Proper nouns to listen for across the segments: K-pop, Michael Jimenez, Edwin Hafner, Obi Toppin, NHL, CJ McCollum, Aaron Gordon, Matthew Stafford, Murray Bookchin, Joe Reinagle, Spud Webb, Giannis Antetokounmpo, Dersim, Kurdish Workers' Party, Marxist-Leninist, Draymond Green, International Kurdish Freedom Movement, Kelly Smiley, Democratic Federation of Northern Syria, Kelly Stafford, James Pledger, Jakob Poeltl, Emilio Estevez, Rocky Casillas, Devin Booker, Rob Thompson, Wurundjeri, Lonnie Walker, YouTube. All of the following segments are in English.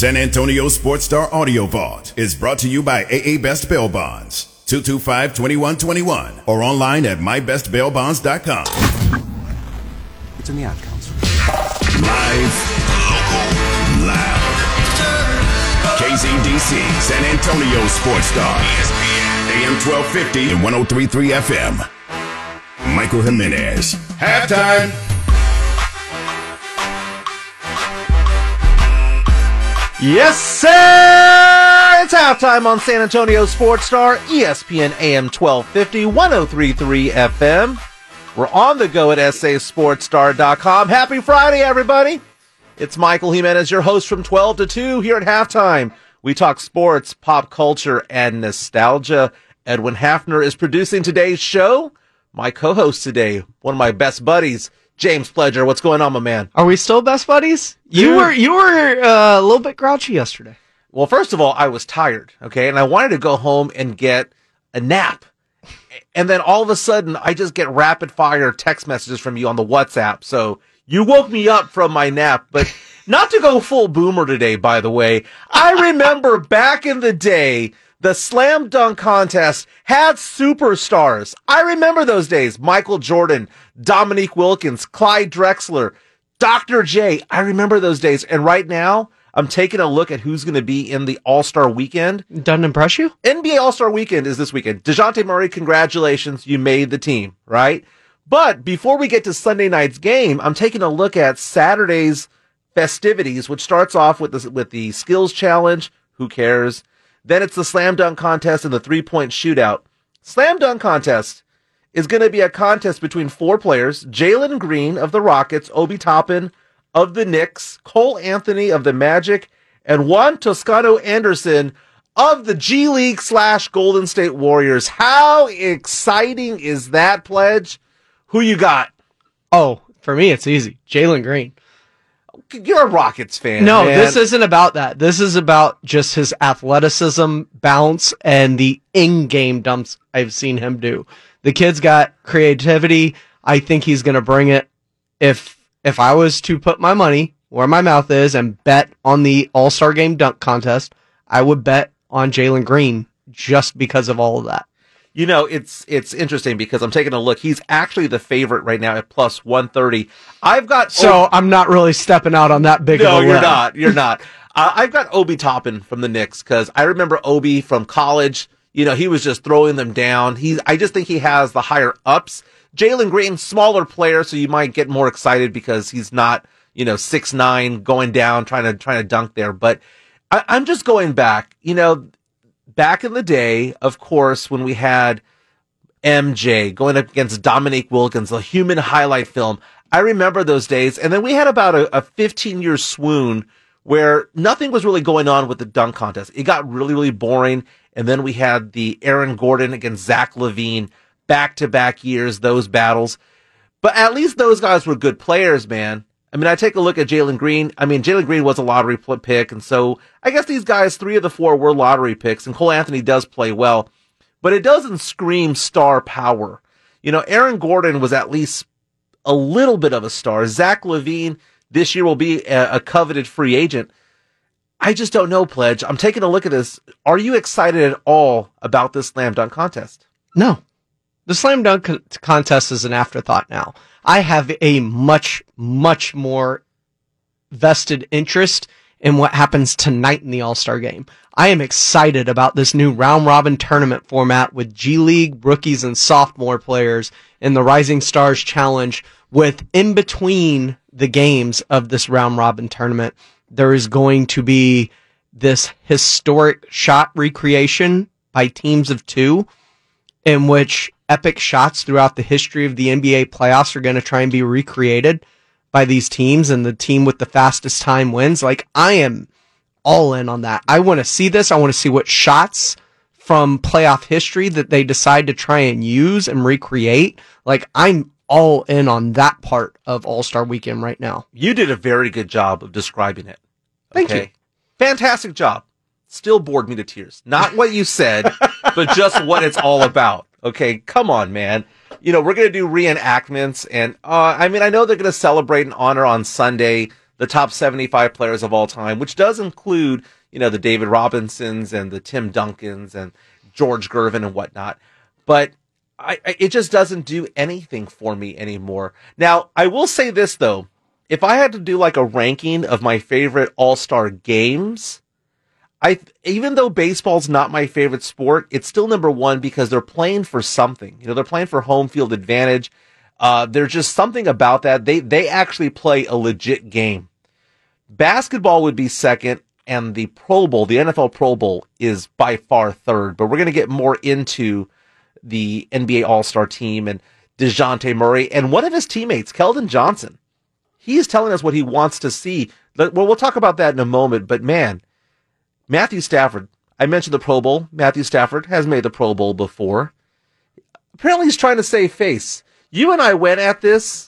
San Antonio Sports Star Audio Vault is brought to you by AA Best Bail Bonds, 225-2121, or online at mybestbailbonds.com. It's in the ad council. Live, local, loud. KZDC, San Antonio Sports Star, ESPN, AM 1250 and 103.3 FM. Michael Jimenez. Halftime. Yes, sir! It's halftime on San Antonio Sports Star, ESPN AM 1250, 103.3 FM. We're on the go at sasportstar.com. Happy Friday, everybody! It's Michael Jimenez, your host from 12 to 2 here at halftime. We talk sports, pop culture, and nostalgia. Edwin Hafner is producing today's show. My co-host today, one of my best buddies, James Pledger. What's going on, my man? Are we still best buddies? You were a little bit grouchy yesterday. Well, first of all, I was tired, okay? And I wanted to go home and get a nap. And then all of a sudden, I just get rapid-fire text messages from you on the WhatsApp. So you woke me up from my nap. But not to go full boomer today, by the way. I remember back in the day, the slam dunk contest had superstars. I remember those days. Michael Jordan, Dominique Wilkins, Clyde Drexler, Dr. J. I remember those days. And right now, I'm taking a look at who's going to be in the All-Star Weekend. Doesn't impress you? NBA All-Star Weekend is this weekend. DeJounte Murray, congratulations. You made the team, right? But before we get to Sunday night's game, I'm taking a look at Saturday's festivities, which starts off with the skills challenge. Who cares? Then it's the slam dunk contest and the three-point shootout. Slam dunk contest is going to be a contest between four players: Jalen Green of the Rockets, Obi Toppin of the Knicks, Cole Anthony of the Magic, and Juan Toscano Anderson of the G League / Golden State Warriors. How exciting is that, Pledge? Who you got? Oh, for me, it's easy. Jalen Green. You're a Rockets fan. No, man. This isn't about that. This is about just his athleticism, bounce, and the in-game dumps I've seen him do. The kid's got creativity. I think he's going to bring it. If I was to put my money where my mouth is and bet on the All-Star Game dunk contest, I would bet on Jalen Green just because of all of that. You know, it's interesting because I'm taking a look. He's actually the favorite right now at plus 130. I've got... So I'm not really stepping out on that big of a limb. No, you're not. You're not. I've got Obi Toppin from the Knicks because I remember Obi from college. You know, he was just throwing them down. I just think he has the higher ups. Jalen Green, smaller player, so you might get more excited because he's not, 6'9", going down, trying to dunk there. But I'm just going back, back in the day, of course, when we had MJ going up against Dominique Wilkins, the human highlight film, I remember those days. And then we had about a 15-year swoon where nothing was really going on with the dunk contest. It got really, really boring. And then we had the Aaron Gordon against Zach LaVine back-to-back years, those battles. But at least those guys were good players, man. I mean, I take a look at Jalen Green. I mean, Jalen Green was a lottery pick, and so I guess these guys, three of the four, were lottery picks, and Cole Anthony does play well, but it doesn't scream star power. Aaron Gordon was at least a little bit of a star. Zach LaVine this year will be a coveted free agent. I just don't know, Pledge. I'm taking a look at this. Are you excited at all about this slam dunk contest? No. The slam dunk contest is an afterthought now. I have a much, much more vested interest in what happens tonight in the All-Star Game. I am excited about this new round-robin tournament format with G League rookies and sophomore players and the Rising Stars Challenge. With in-between the games of this round-robin tournament, there is going to be this historic shot recreation by teams of two in which epic shots throughout the history of the NBA playoffs are going to try and be recreated by these teams, and the team with the fastest time wins. Like, I am all in on that. I want to see this. I want to see what shots from playoff history that they decide to try and use and recreate. Like, I'm all in on that part of All-Star Weekend right now. You did a very good job of describing it. Thank you. Fantastic job. Still bored me to tears. Not what you said, but just what it's all about. Okay, come on, man. We're going to do reenactments, and I know they're going to celebrate and honor on Sunday the top 75 players of all time, which does include, you know, the David Robinsons and the Tim Duncans and George Gervin and whatnot. But it just doesn't do anything for me anymore. Now, I will say this, though. If I had to do like a ranking of my favorite all-star games, even though baseball's not my favorite sport, it's still number one because they're playing for something. You know, they're playing for home field advantage. There's just something about that. They actually play a legit game. Basketball would be second, and the Pro Bowl, the NFL Pro Bowl, is by far third. But we're going to get more into the NBA All-Star team and DeJounte Murray and one of his teammates, Keldon Johnson. He's telling us what he wants to see. Well, we'll talk about that in a moment. But, man, Matthew Stafford, I mentioned the Pro Bowl. Matthew Stafford has made the Pro Bowl before. Apparently he's trying to save face. You and I went at this,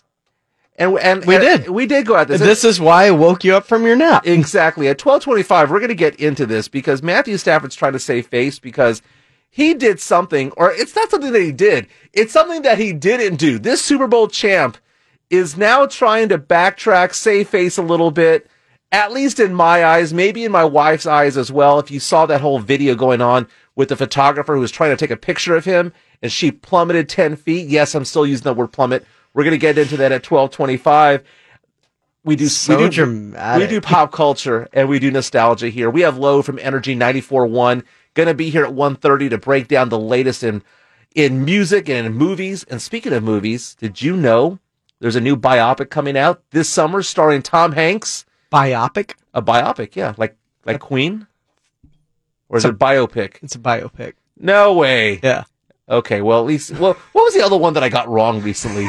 and we did go at this. This is why I woke you up from your nap. Exactly. At 12:25, we're going to get into this because Matthew Stafford's trying to save face because he did something, or it's not something that he did. It's something that he didn't do. This Super Bowl champ is now trying to backtrack, save face a little bit, at least in my eyes, maybe in my wife's eyes as well. If you saw that whole video going on with the photographer who was trying to take a picture of him, and she plummeted 10 feet. Yes, I'm still using the word plummet. We're going to get into that at 12:25. We do pop culture, and we do nostalgia here. We have Lo from Energy 94.1. Going to be here at 1:30 to break down the latest in music and in movies. And speaking of movies, did you know there's a new biopic coming out this summer starring Tom Hanks? Biopic? A biopic, yeah. Like Queen? Or is it a biopic? It's a biopic. No way. Yeah. Okay, well, at least... Well, what was the other one that I got wrong recently?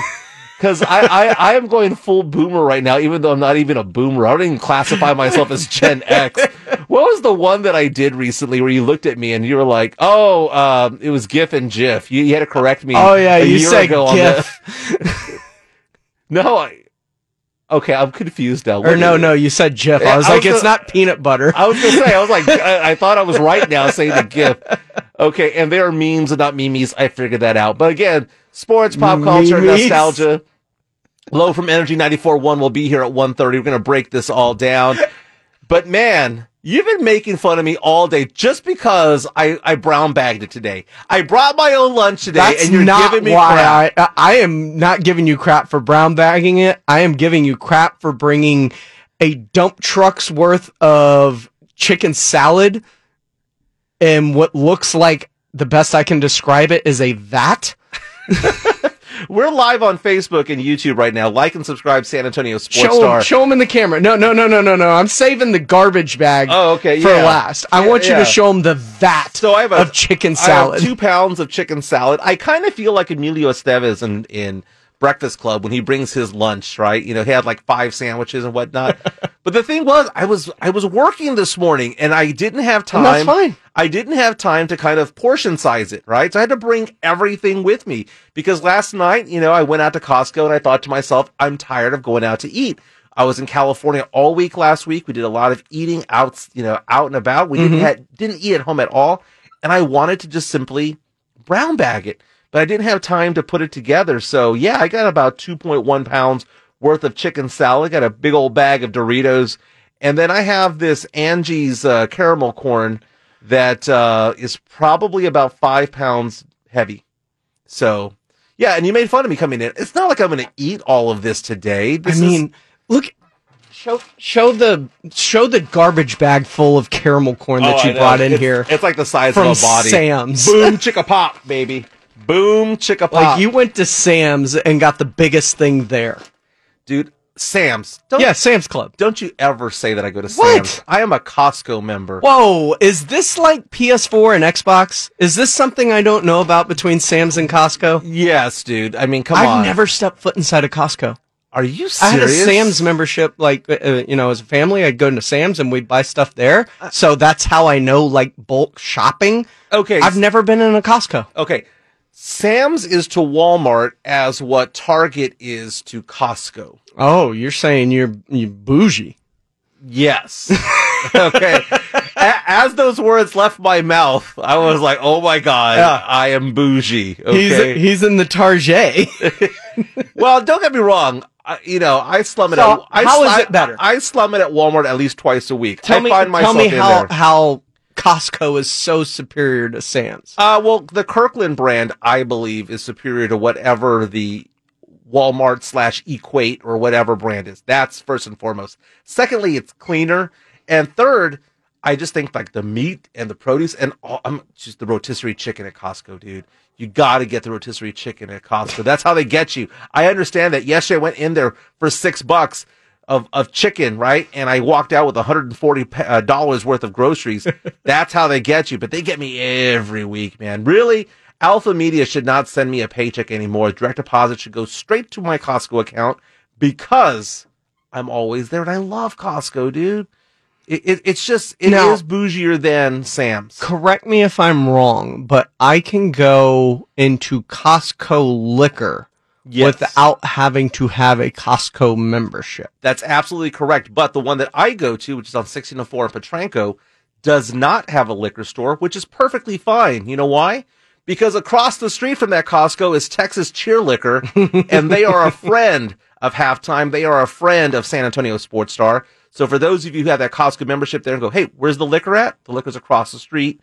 Because I am going full boomer right now, even though I'm not even a boomer. I don't even classify myself as Gen X. What was the one that I did recently where you looked at me and you were like, it was GIF and JIF. You had to correct me. Oh, yeah, you said GIF. No, Okay, I'm confused now. No, you said GIF. I was like, it's not peanut butter. I was going to say, I was like, I thought I was right now saying the GIF. Okay, and they are memes and not memes. I figured that out. But again, sports, pop culture, nostalgia. Lo from Energy 94.1 will be here at 1:30. We're going to break this all down. But man, you've been making fun of me all day just because I brown bagged it today. I brought my own lunch today, and you're giving me crap. I am not giving you crap for brown bagging it. I am giving you crap for bringing a dump truck's worth of chicken salad and what looks like, the best I can describe it, is a vat. We're live on Facebook and YouTube right now. Like and subscribe, San Antonio Sports Star. Show them in the camera. No. I'm saving the garbage bag for last. I want you to show them the vat of chicken salad. I have 2 pounds of chicken salad. I kind of feel like Emilio Estevez in Breakfast Club when he brings his lunch, right? You know, he had like 5 sandwiches and whatnot. But the thing was, I was working this morning and I didn't have time. And that's fine. I didn't have time to kind of portion size it, right? So I had to bring everything with me because last night, you know, I went out to Costco and I thought to myself, I'm tired of going out to eat. I was in California all week last week. We did a lot of eating out, you know, out and about. We didn't eat at home at all. And I wanted to just simply brown bag it, but I didn't have time to put it together. So yeah, I got about 2.1 pounds worth of chicken salad. Got a big old bag of Doritos. And then I have this Angie's caramel corn that is probably about 5 pounds heavy. So, yeah, and you made fun of me coming in. It's not like I'm going to eat all of this today. Look, show the garbage bag full of caramel corn that brought in here. It's like the size of a body. Sam's. Boom, chicka pop, baby. Boom, chicka pop. Like, you went to Sam's and got the biggest thing there. Dude, Sam's. Sam's Club. Don't you ever say that I go to Sam's. I am a Costco member. Whoa, is this like PS4 and Xbox? Is this something I don't know about between Sam's and Costco? Yes, dude. I mean, come on. I've never stepped foot inside of Costco. Are you serious? I had a Sam's membership, like, as a family, I'd go into Sam's and we'd buy stuff there. So that's how I know, like, bulk shopping. Okay. I've never been in a Costco. Okay. Sam's is to Walmart as what Target is to Costco. Oh, you're saying you're bougie. Yes. Okay. As those words left my mouth, I was like, oh my God, I am bougie. Okay? He's in the Target. Well, don't get me wrong. I slum it at Walmart at least twice a week. Tell me how Costco is so superior to Sam's. Well, the Kirkland brand, I believe, is superior to whatever the Walmart/Equate or whatever brand is. That's first and foremost. Secondly, it's cleaner. And third, I just think like the meat and the produce and just the rotisserie chicken at Costco, dude. You got to get the rotisserie chicken at Costco. That's how they get you. I understand that. Yesterday I went in there for $6 of chicken, right? And I walked out with $140 worth of groceries. That's how they get you. But they get me every week, man. Really? Alpha Media should not send me a paycheck anymore. Direct deposit should go straight to my Costco account because I'm always there and I love Costco, dude. It's just bougier than Sam's. Correct me if I'm wrong, but I can go into Costco liquor without having to have a Costco membership. That's absolutely correct. But the one that I go to, which is on 1604 in Petranco, does not have a liquor store, which is perfectly fine. You know why? Because across the street from that Costco is Texas Cheerliquor, and they are a friend of Halftime. They are a friend of San Antonio Sports Star. So for those of you who have that Costco membership there and go, hey, where's the liquor at? The liquor's across the street.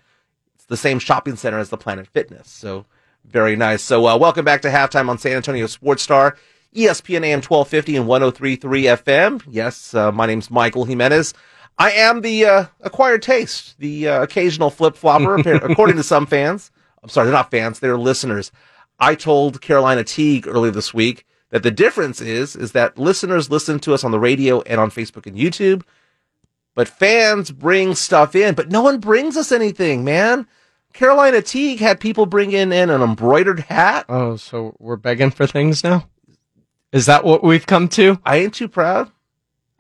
It's the same shopping center as the Planet Fitness. So very nice. So welcome back to Halftime on San Antonio Sports Star, ESPN AM 1250 and 103.3 FM. Yes, my name's Michael Jimenez. I am the acquired taste, the occasional flip-flopper, according to some fans. I'm sorry, they're not fans, they're listeners. I told Carolina Teague earlier this week that the difference is that listeners listen to us on the radio and on Facebook and YouTube, but fans bring stuff in, but no one brings us anything, man. Carolina Teague had people bring in an embroidered hat. Oh, so we're begging for things now? Is that what we've come to? I ain't too proud.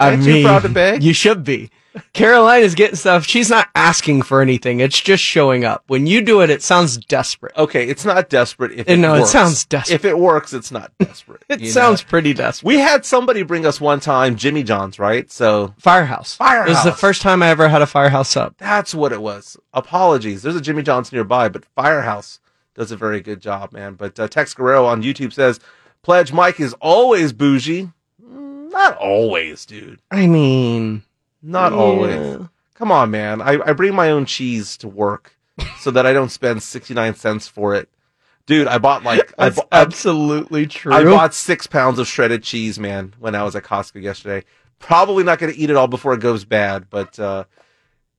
I mean, too proud to beg. You should be. Carolina's getting stuff. She's not asking for anything. It's just showing up. When you do it, it sounds desperate. Okay, it's not desperate if it works. No, it sounds desperate. If it works, it's not desperate. It sounds pretty desperate. We had somebody bring us one time Jimmy John's, right? So Firehouse. It was the first time I ever had a Firehouse sub. That's what it was. Apologies. There's a Jimmy John's nearby, but Firehouse does a very good job, man. But Tex Guerrero on YouTube says, Pledge Mike is always bougie. Not always, dude. I mean... Not always. Come on, man. I bring my own cheese to work so that I don't spend 69 cents for it. Dude, I bought like... absolutely true. I bought 6 pounds of shredded cheese, man, when I was at Costco yesterday. Probably not going to eat it all before it goes bad, but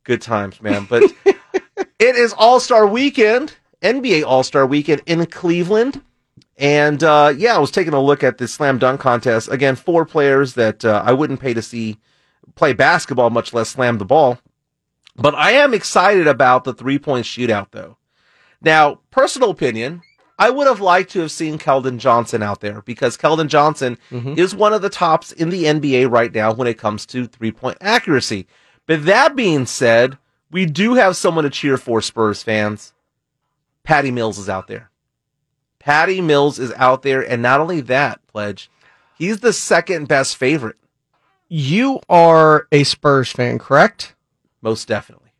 good times, man. But it is All-Star Weekend, NBA All-Star Weekend in Cleveland. And, I was taking a look at the slam dunk contest. Again, 4 players that I wouldn't pay to see play basketball, much less slam the ball. But I am excited about the three-point shootout, though. Now, personal opinion, I would have liked to have seen Keldon Johnson out there because Keldon Johnson is one of the tops in the NBA right now when it comes to three-point accuracy. But that being said, we do have someone to cheer for, Spurs fans. Patty Mills is out there. Patty Mills is out there, and not only that, Pledge, he's the second-best favorite. You are a Spurs fan, correct? Most definitely.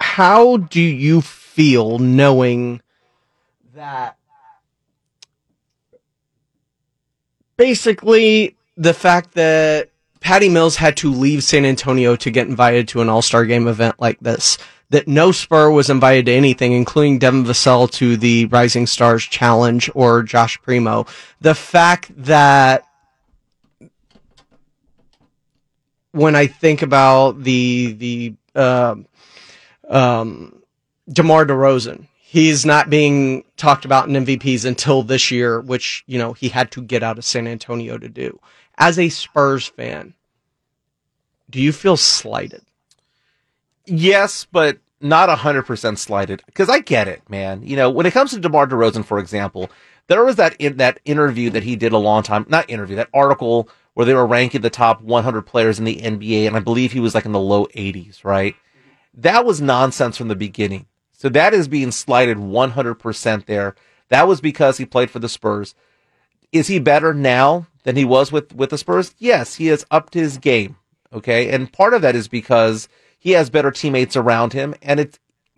How do you feel knowing that basically the fact that Patty Mills had to leave San Antonio to get invited to an All-Star game event like this, that no Spur was invited to anything, including Devin Vassell to the Rising Stars Challenge or Josh Primo, the fact that when I think about the DeMar DeRozan, he's not being talked about in MVPs until this year, which, you know, he had to get out of San Antonio to do. As a Spurs fan, do you feel slighted? Yes, but not 100% slighted, because I get it, man. You know, when it comes to DeMar DeRozan, for example, there was that interview that he did a long time, that article where they were ranking the top 100 players in the NBA, and I believe he was like in the low 80s, right? That was nonsense from the beginning. So that is being slighted 100% there. That was because he played for the Spurs. Is he better now than he was with the Spurs? Yes, he has upped his game, okay? And part of that is because he has better teammates around him, and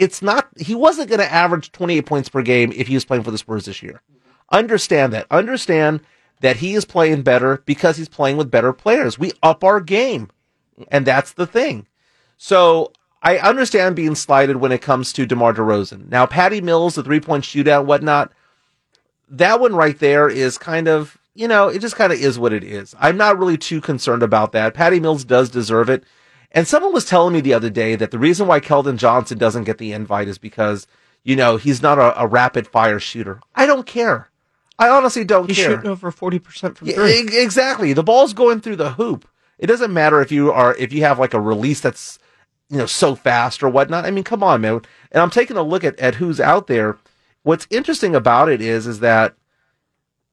it's not, he wasn't going to average 28 points per game if he was playing for the Spurs this year. Understand that. Understand that he is playing better because he's playing with better players. We up our game, and that's the thing. So I understand being slighted when it comes to DeMar DeRozan. Now, Patty Mills, the three-point shootout, whatnot, that one right there is kind of, you know, it just kind of is what it is. I'm not really too concerned about that. Patty Mills does deserve it. And someone was telling me the other day that the reason why Keldon Johnson doesn't get the invite is because, you know, he's not a rapid-fire shooter. I don't care. I honestly don't care. He's shooting over 40% from three. Yeah, exactly. The ball's going through the hoop. It doesn't matter if you have like a release that's, you know, so fast or whatnot. I mean, come on, man. And I'm taking a look at who's out there. What's interesting about it is that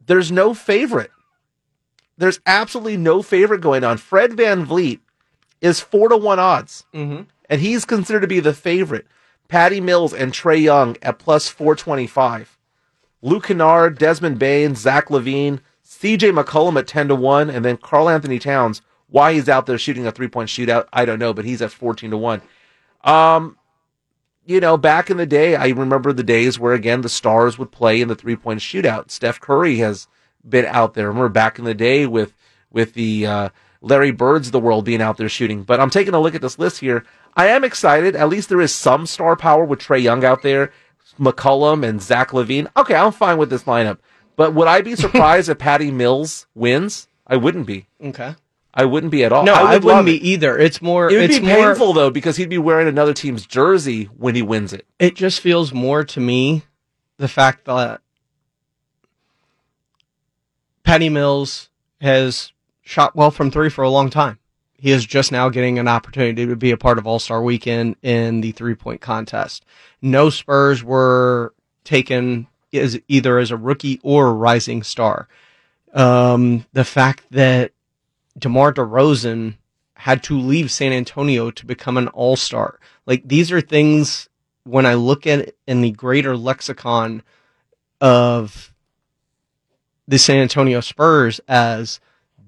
there's no favorite. There's absolutely no favorite going on. Fred VanVleet is 4-1 odds, and he's considered to be the favorite. Patty Mills and Trae Young at plus 425. Luke Kennard, Desmond Bain, Zach LaVine, CJ McCollum at 10-1, and then Karl-Anthony Towns. Why he's out there shooting a three-point shootout, I don't know, but he's at 14-1. You know, back in the day, I remember the days where, again, the stars would play in the three-point shootout. Steph Curry has been out there. I remember back in the day with the Larry Bird's of the world being out there shooting. But I'm taking a look at this list here. I am excited. At least there is some star power with Trae Young out there, McCollum and Zach LaVine. Okay, I'm fine with this lineup. But would I be surprised if Patty Mills wins? I wouldn't be. Okay. I wouldn't be at all. No, I wouldn't be either. It's more. It would be painful, though, because he'd be wearing another team's jersey when he wins it. It just feels more to me the fact that Patty Mills has shot well from three for a long time. He is just now getting an opportunity to be a part of All-Star Weekend in the three-point contest. No Spurs were taken as either as a rookie or a rising star. The fact that DeMar DeRozan had to leave San Antonio to become an all-star. Like, these are things, when I look at it in the greater lexicon of the San Antonio Spurs, as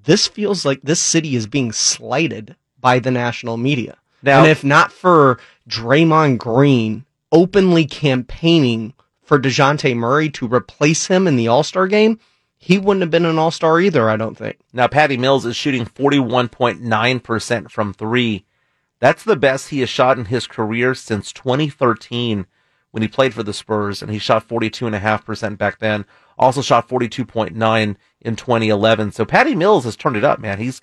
this feels like this city is being slighted by the national media. Now, and if not for Draymond Green openly campaigning for DeJounte Murray to replace him in the all-star game, he wouldn't have been an all-star either, I don't think. Now, Patty Mills is shooting 41.9% from three. That's the best he has shot in his career since 2013 when he played for the Spurs, and he shot 42.5% back then. Also shot 42.9% in 2011. So Patty Mills has turned it up, man. He's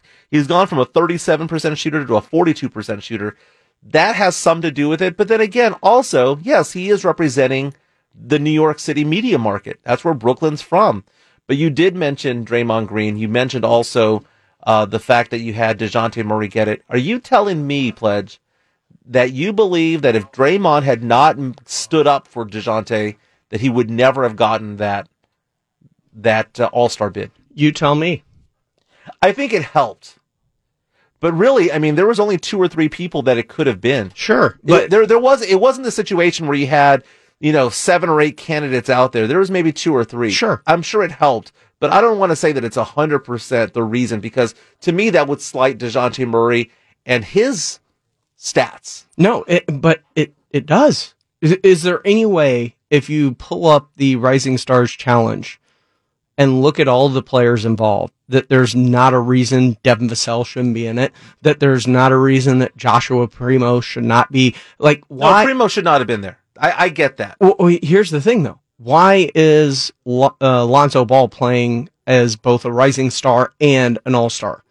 gone from a 37% shooter to a 42% shooter. That has some to do with it. But then again, also, yes, he is representing the New York City media market. That's where Brooklyn's from. But you did mention Draymond Green. You mentioned also the fact that you had DeJounte Murray get it. Are you telling me, Pledge, that you believe that if Draymond had not stood up for DeJounte, that he would never have gotten that all-star bid? You tell me. I think it helped. But really, I mean, there was only 2 or 3 people that it could have been. Sure. But it wasn't the situation where you had, you know, 7 or 8 candidates out there. There was maybe 2 or 3. Sure. I'm sure it helped, but I don't want to say that it's 100% the reason, because to me that would slight DeJounte Murray and his stats. No, but it does. Is there any way, if you pull up the Rising Stars Challenge and look at all the players involved, that there's not a reason Devin Vassell shouldn't be in it, that there's not a reason that Joshua Primo should not be, like, why? No, Primo should not have been there. I get that. Well, here's the thing, though. Why is Lonzo Ball playing as both a rising star and an all-star?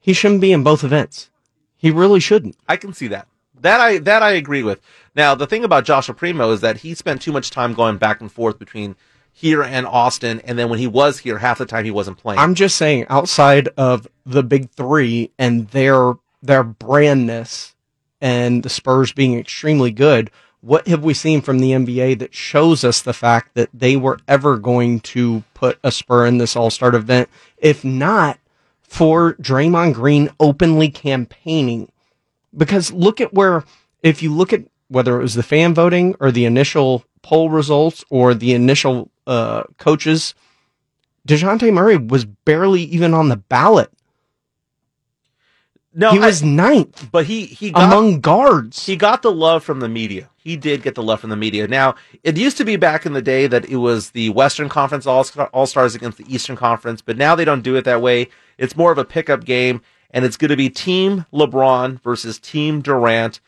He shouldn't be in both events. He really shouldn't. I can see that. That I agree with. Now, the thing about Joshua Primo is that he spent too much time going back and forth between here and Austin, and then when he was here, half the time he wasn't playing. I'm just saying, outside of the big three and their brandness and the Spurs being extremely good, what have we seen from the NBA that shows us the fact that they were ever going to put a spur in this all-star event, if not for Draymond Green openly campaigning? Because look at where, if you look at whether it was the fan voting or the initial poll results or the initial coaches, DeJounte Murray was barely even on the ballot. No, he was ninth, but he got, among guards. He got the love from the media. He did get the love from the media. Now, it used to be back in the day that it was the Western Conference All-Stars against the Eastern Conference, but now they don't do it that way. It's more of a pickup game, and it's going to be Team LeBron versus Team Durant,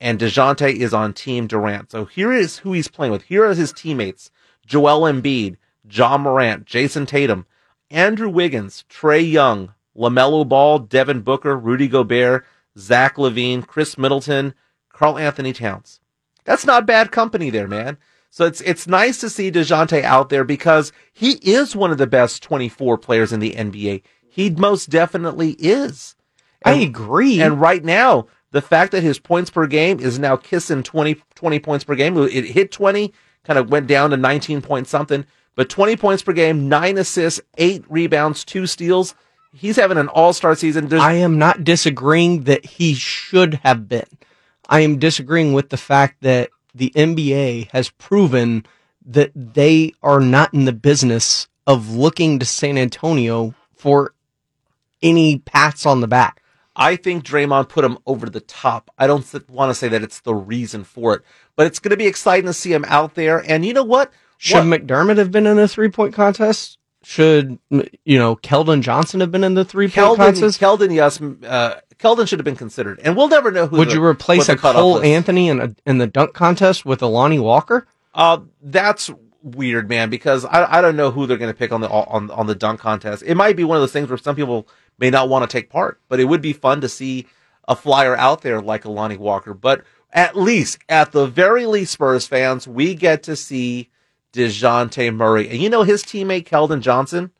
and DeJounte is on Team Durant. So here is who he's playing with. Here are his teammates: Joel Embiid, John Morant, Jason Tatum, Andrew Wiggins, Trae Young, LaMelo Ball, Devin Booker, Rudy Gobert, Zach LaVine, Chris Middleton, Karl-Anthony Towns. That's not bad company there, man. So it's nice to see DeJounte out there because he is one of the best 24 players in the NBA. He most definitely is. And, I agree. And right now, the fact that his points per game is now kissing 20 points per game. It hit 20, kind of went down to 19 point something. But 20 points per game, 9 assists, 8 rebounds, 2 steals. He's having an all-star season. I am not disagreeing that he should have been. I am disagreeing with the fact that the NBA has proven that they are not in the business of looking to San Antonio for any pats on the back. I think Draymond put him over the top. I don't want to say that it's the reason for it, but it's going to be exciting to see him out there. And you know what? Should McDermott have been in a three-point contest? Should, you know, Keldon Johnson have been in the three-point contest? Keldon, yes. Keldon should have been considered. And we'll never know who. Would you replace a Cole Anthony in the dunk contest with Lonnie Walker? That's weird, man, because I don't know who they're going to pick on the dunk contest. It might be one of those things where some people may not want to take part, but it would be fun to see a flyer out there like a Lonnie Walker. But at the very least, Spurs fans, we get to see DeJounte Murray. And you know his teammate, Keldon Johnson?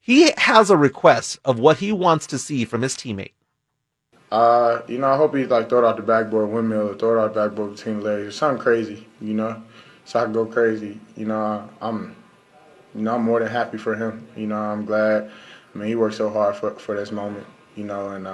He has a request of what he wants to see from his teammate. You know, I hope he's like throw it out the backboard windmill or throw it out the backboard between the legs or something crazy, you know, so I can go crazy. You know, I'm more than happy for him. You know, I'm glad. I mean, he worked so hard for this moment, you know, and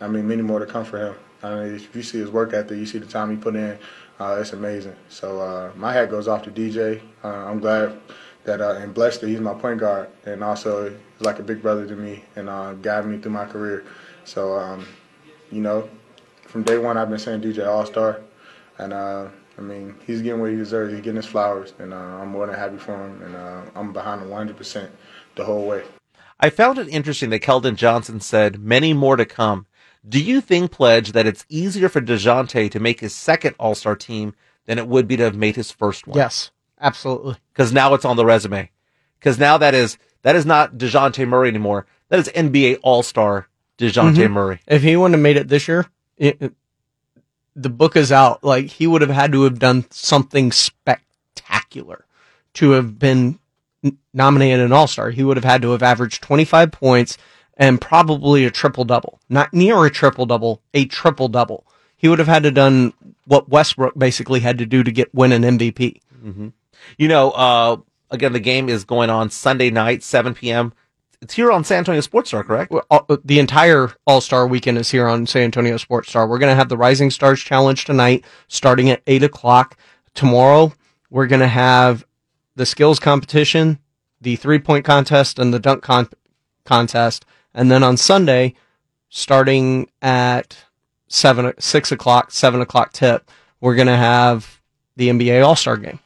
I mean, many more to come for him. I mean, if you see his work ethic, you see the time he put in, it's amazing. So my hat goes off to DJ. I'm glad that and blessed that he's my point guard and also he's like a big brother to me and guided me through my career. So, you know, from day one I've been saying DJ All-Star. And, I mean, he's getting what he deserves. He's getting his flowers. And I'm more than happy for him. And I'm behind him 100% the whole way. I found it interesting that Keldon Johnson said many more to come. Do you think, Pledge, that it's easier for DeJounte to make his second All-Star team than it would be to have made his first one? Yes, absolutely. Because now it's on the resume. Because now that is not DeJounte Murray anymore. That is NBA All-Star DeJounte Murray. If he wouldn't have made it this year, the book is out. Like, he would have had to have done something spectacular to have been nominated an All-Star. He would have had to have averaged 25 points, and probably a triple-double. Not near a triple-double. He would have had to done what Westbrook basically had to do to win an MVP. Mm-hmm. You know, again, the game is going on Sunday night, 7 p.m. It's here on San Antonio Sports Star, correct? The entire All-Star weekend is here on San Antonio Sports Star. We're going to have the Rising Stars Challenge tonight, starting at 8 o'clock. Tomorrow, we're going to have the skills competition, the three-point contest, and the dunk contest. And then on Sunday, starting at 7 o'clock tip, we're going to have the NBA All-Star game.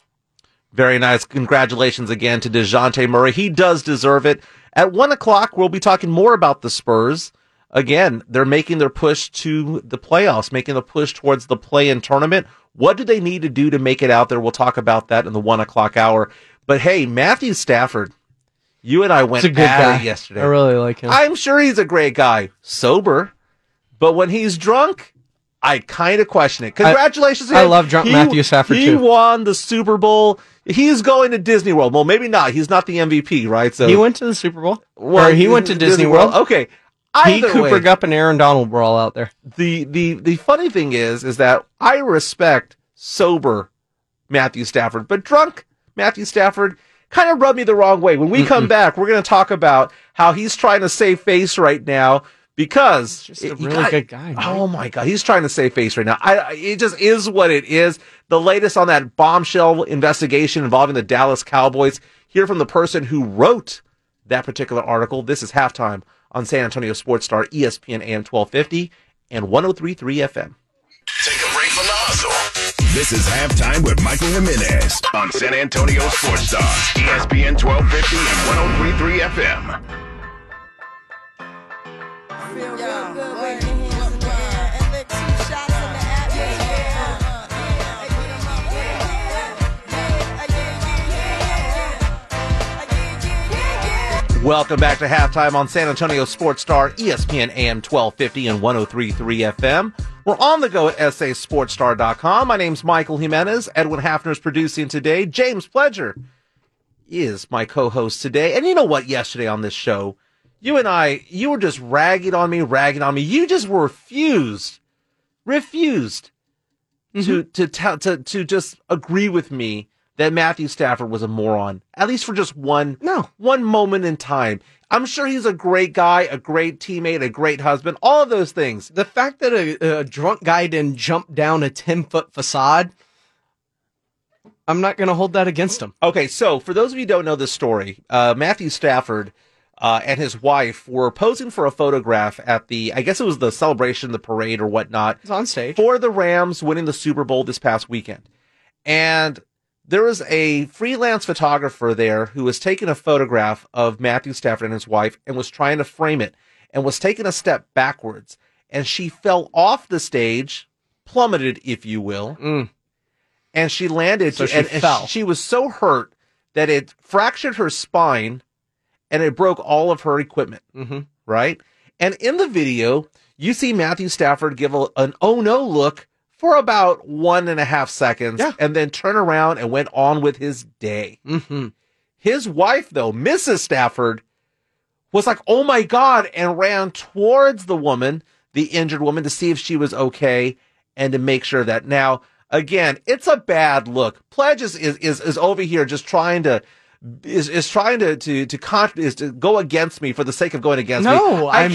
Very nice. Congratulations again to DeJounte Murray. He does deserve it. At 1 o'clock, we'll be talking more about the Spurs. Again, they're making their push to the playoffs, making the push towards the play-in tournament. What do they need to do to make it out there? We'll talk about that in the 1 o'clock hour. But hey, Matthew Stafford. You and I went at it yesterday. I really like him. I'm sure he's a great guy, sober, but when he's drunk, I kind of question it. Congratulations to him. I love drunk Matthew Stafford, too. He won the Super Bowl. He's going to Disney World. Well, maybe not. He's not the MVP, right? So he went to the Super Bowl. Well, or he went to Disney World. Okay. Either Cooper Kupp and Aaron Donald were all out there. The funny thing is that I respect sober Matthew Stafford, but drunk Matthew Stafford kind of rubbed me the wrong way. When we come back, we're going to talk about how he's trying to save face right now because he's just a really good guy. Right? Oh my God, he's trying to save face right now. It just is what it is. The latest on that bombshell investigation involving the Dallas Cowboys. Hear from the person who wrote that particular article. This is Halftime on San Antonio Sports Star, ESPN AM 1250 and 103.3 FM. Take a break from the hustle. This is Halftime with Michael Jimenez on San Antonio Sports Star, ESPN 1250 and 103.3 FM. I feel real good, baby. Welcome back to Halftime on San Antonio Sports Star, ESPN AM 1250 and 103.3 FM. We're on the go at sasportstar.com. My name's Michael Jimenez. Edwin Hafner's producing today. James Pledger is my co-host today. And you know what? Yesterday on this show, you were just ragging on me. You just refused to just agree with me that Matthew Stafford was a moron, at least for just one moment in time. I'm sure he's a great guy, a great teammate, a great husband, all of those things. The fact that a drunk guy didn't jump down a 10-foot facade, I'm not going to hold that against him. Okay, so for those of you who don't know this story, Matthew Stafford and his wife were posing for a photograph at I guess it was the celebration, the parade or whatnot. It was on stage. For the Rams winning the Super Bowl this past weekend. And there was a freelance photographer there who was taking a photograph of Matthew Stafford and his wife and was trying to frame it and was taking a step backwards. And she fell off the stage, plummeted, if you will, and she landed. So she fell. She was so hurt that it fractured her spine and it broke all of her equipment, right? And in the video, you see Matthew Stafford give an oh no look for about 1.5 seconds, and then turned around and went on with his day. His wife, though, Mrs. Stafford, was like, oh my God, and ran towards the woman, the injured woman, to see if she was okay and to make sure that. Now, again, it's a bad look. Pledge is over here just trying to is trying to go against me for the sake of going against me. No, I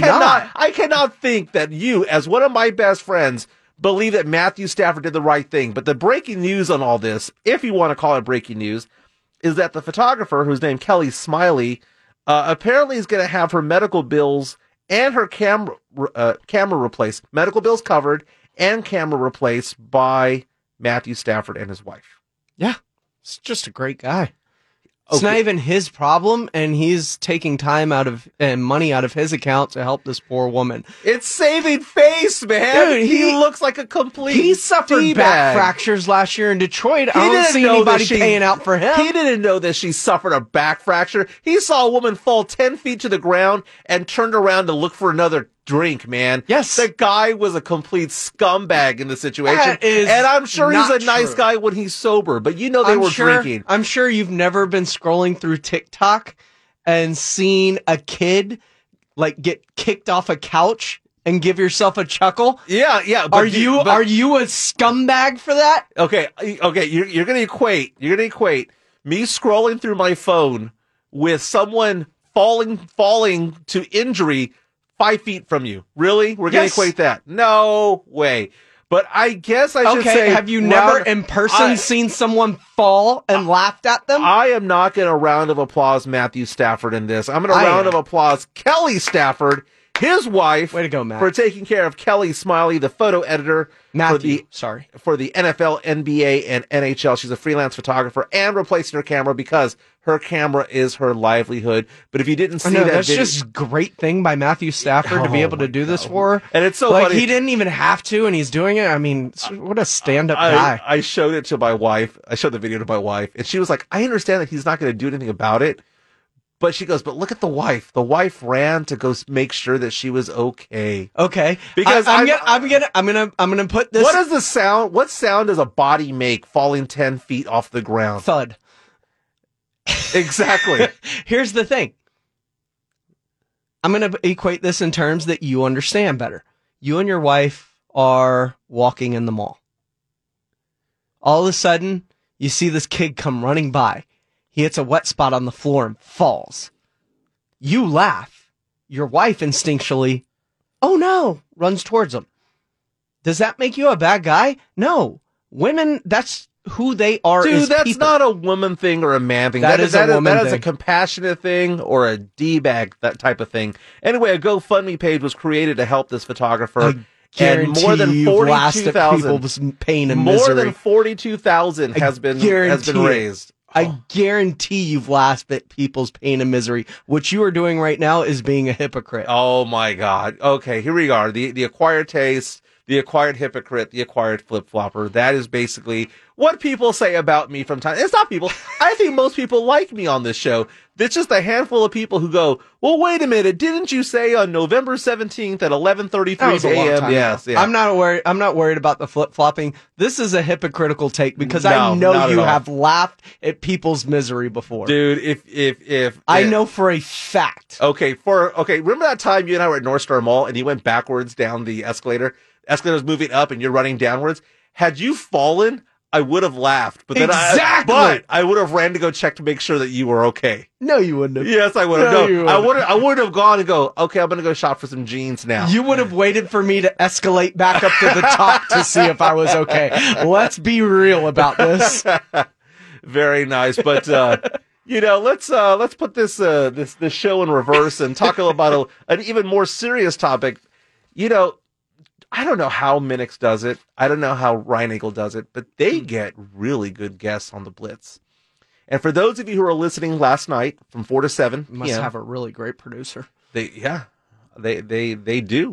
cannot think that you, as one of my best friends, believe that Matthew Stafford did the right thing. But the breaking news on all this, if you want to call it breaking news, is that the photographer, who's named Kelly Smiley, apparently is going to have her medical bills and her camera replaced. Medical bills covered and camera replaced by Matthew Stafford and his wife. Yeah, it's just a great guy. Okay. It's not even his problem, and he's taking time out of and money out of his account to help this poor woman. It's saving face, man. Dude, he looks like a complete He suffered back fractures last year in Detroit. I don't see anybody paying out for him. He didn't know that she suffered a back fracture. He saw a woman fall 10 feet to the ground and turned around to look for another drink, man. Yes. The guy was a complete scumbag in the situation. And I'm sure he's a nice guy when he's sober, but you know they were drinking. I'm sure you've never been scrolling through TikTok and seen a kid like get kicked off a couch and give yourself a chuckle. Yeah. But are you a scumbag for that? Okay. You're gonna equate me scrolling through my phone with someone falling to injury 5 feet from you. Really? We're going to equate that? No way. But I guess I should say, have you never in person seen someone fall and laughed at them? I am not going to round of applause Matthew Stafford in this. I'm going to round of applause Kelly Stafford, his wife, way to go, Matt, for taking care of Kelly Smiley, the photo editor for the NFL, NBA, and NHL. She's a freelance photographer, and replacing her camera because her camera is her livelihood. But if you didn't see that's just a great thing by Matthew Stafford to be able to do this for her. And it's so funny. He didn't even have to, and he's doing it. I mean, what a stand-up guy. I showed it to my wife. I showed the video to my wife, and she was like, I understand that he's not going to do anything about it. But she goes, but look at the wife. The wife ran to go make sure that she was okay. Okay, because I'm gonna put this. What is the sound? What sound does a body make falling 10 feet off the ground? Thud. Exactly. Here's the thing. I'm gonna equate this in terms that you understand better. You and your wife are walking in the mall. All of a sudden, you see this kid come running by. He hits a wet spot on the floor and falls. You laugh. Your wife instinctually, oh no, runs towards him. Does that make you a bad guy? No. Women, that's who they are. Dude, that's people. Not a woman thing or a man thing. That is a woman thing. That is a compassionate thing or a D-bag, that type of thing. Anyway, a GoFundMe page was created to help this photographer. And more than 42,000 pain and misery. More than 42,000 has been raised. I guarantee you've laughed at people's pain and misery. What you are doing right now is being a hypocrite. Oh my God. Okay, here we are. The acquired taste, the acquired hypocrite, the acquired flip-flopper. That is basically what people say about me from time. It's not people. I think most people like me on this show. It's just a handful of people who go, well, wait a minute. Didn't you say on November 17th at 11:33 a.m.? Yes. Yeah. I'm not worried about the flip-flopping. This is a hypocritical take because I know you have laughed at people's misery before. Dude, I know for a fact. Okay. Remember that time you and I were at North Star Mall and you went backwards down the escalator? Escalator's moving up and you're running downwards. Had you fallen, I would have laughed, but then I would have ran to go check to make sure that you were okay. No, you wouldn't have. Yes, I would have. No, I would have gone and go, okay, I'm going to go shop for some jeans now. You would have waited for me to escalate back up to the top to see if I was okay. Let's be real about this. Very nice, but let's put this show in reverse and talk about an even more serious topic. I don't know how Minix does it. I don't know how Reinagle does it, but they get really good guests on the Blitz. And for those of you who were listening last night from 4 to 7, have a really great producer. They do.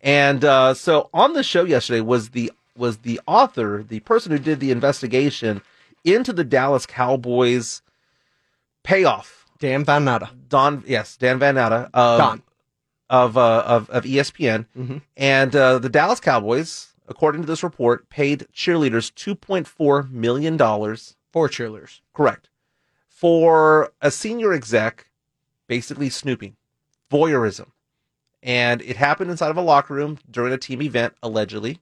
And so on the show yesterday was the author, the person who did the investigation into the Dallas Cowboys payoff, Dan Van Natta. Of ESPN, and the Dallas Cowboys, according to this report, paid cheerleaders $2.4 million. For cheerleaders. Correct. For a senior exec, basically snooping, voyeurism. And it happened inside of a locker room during a team event, allegedly.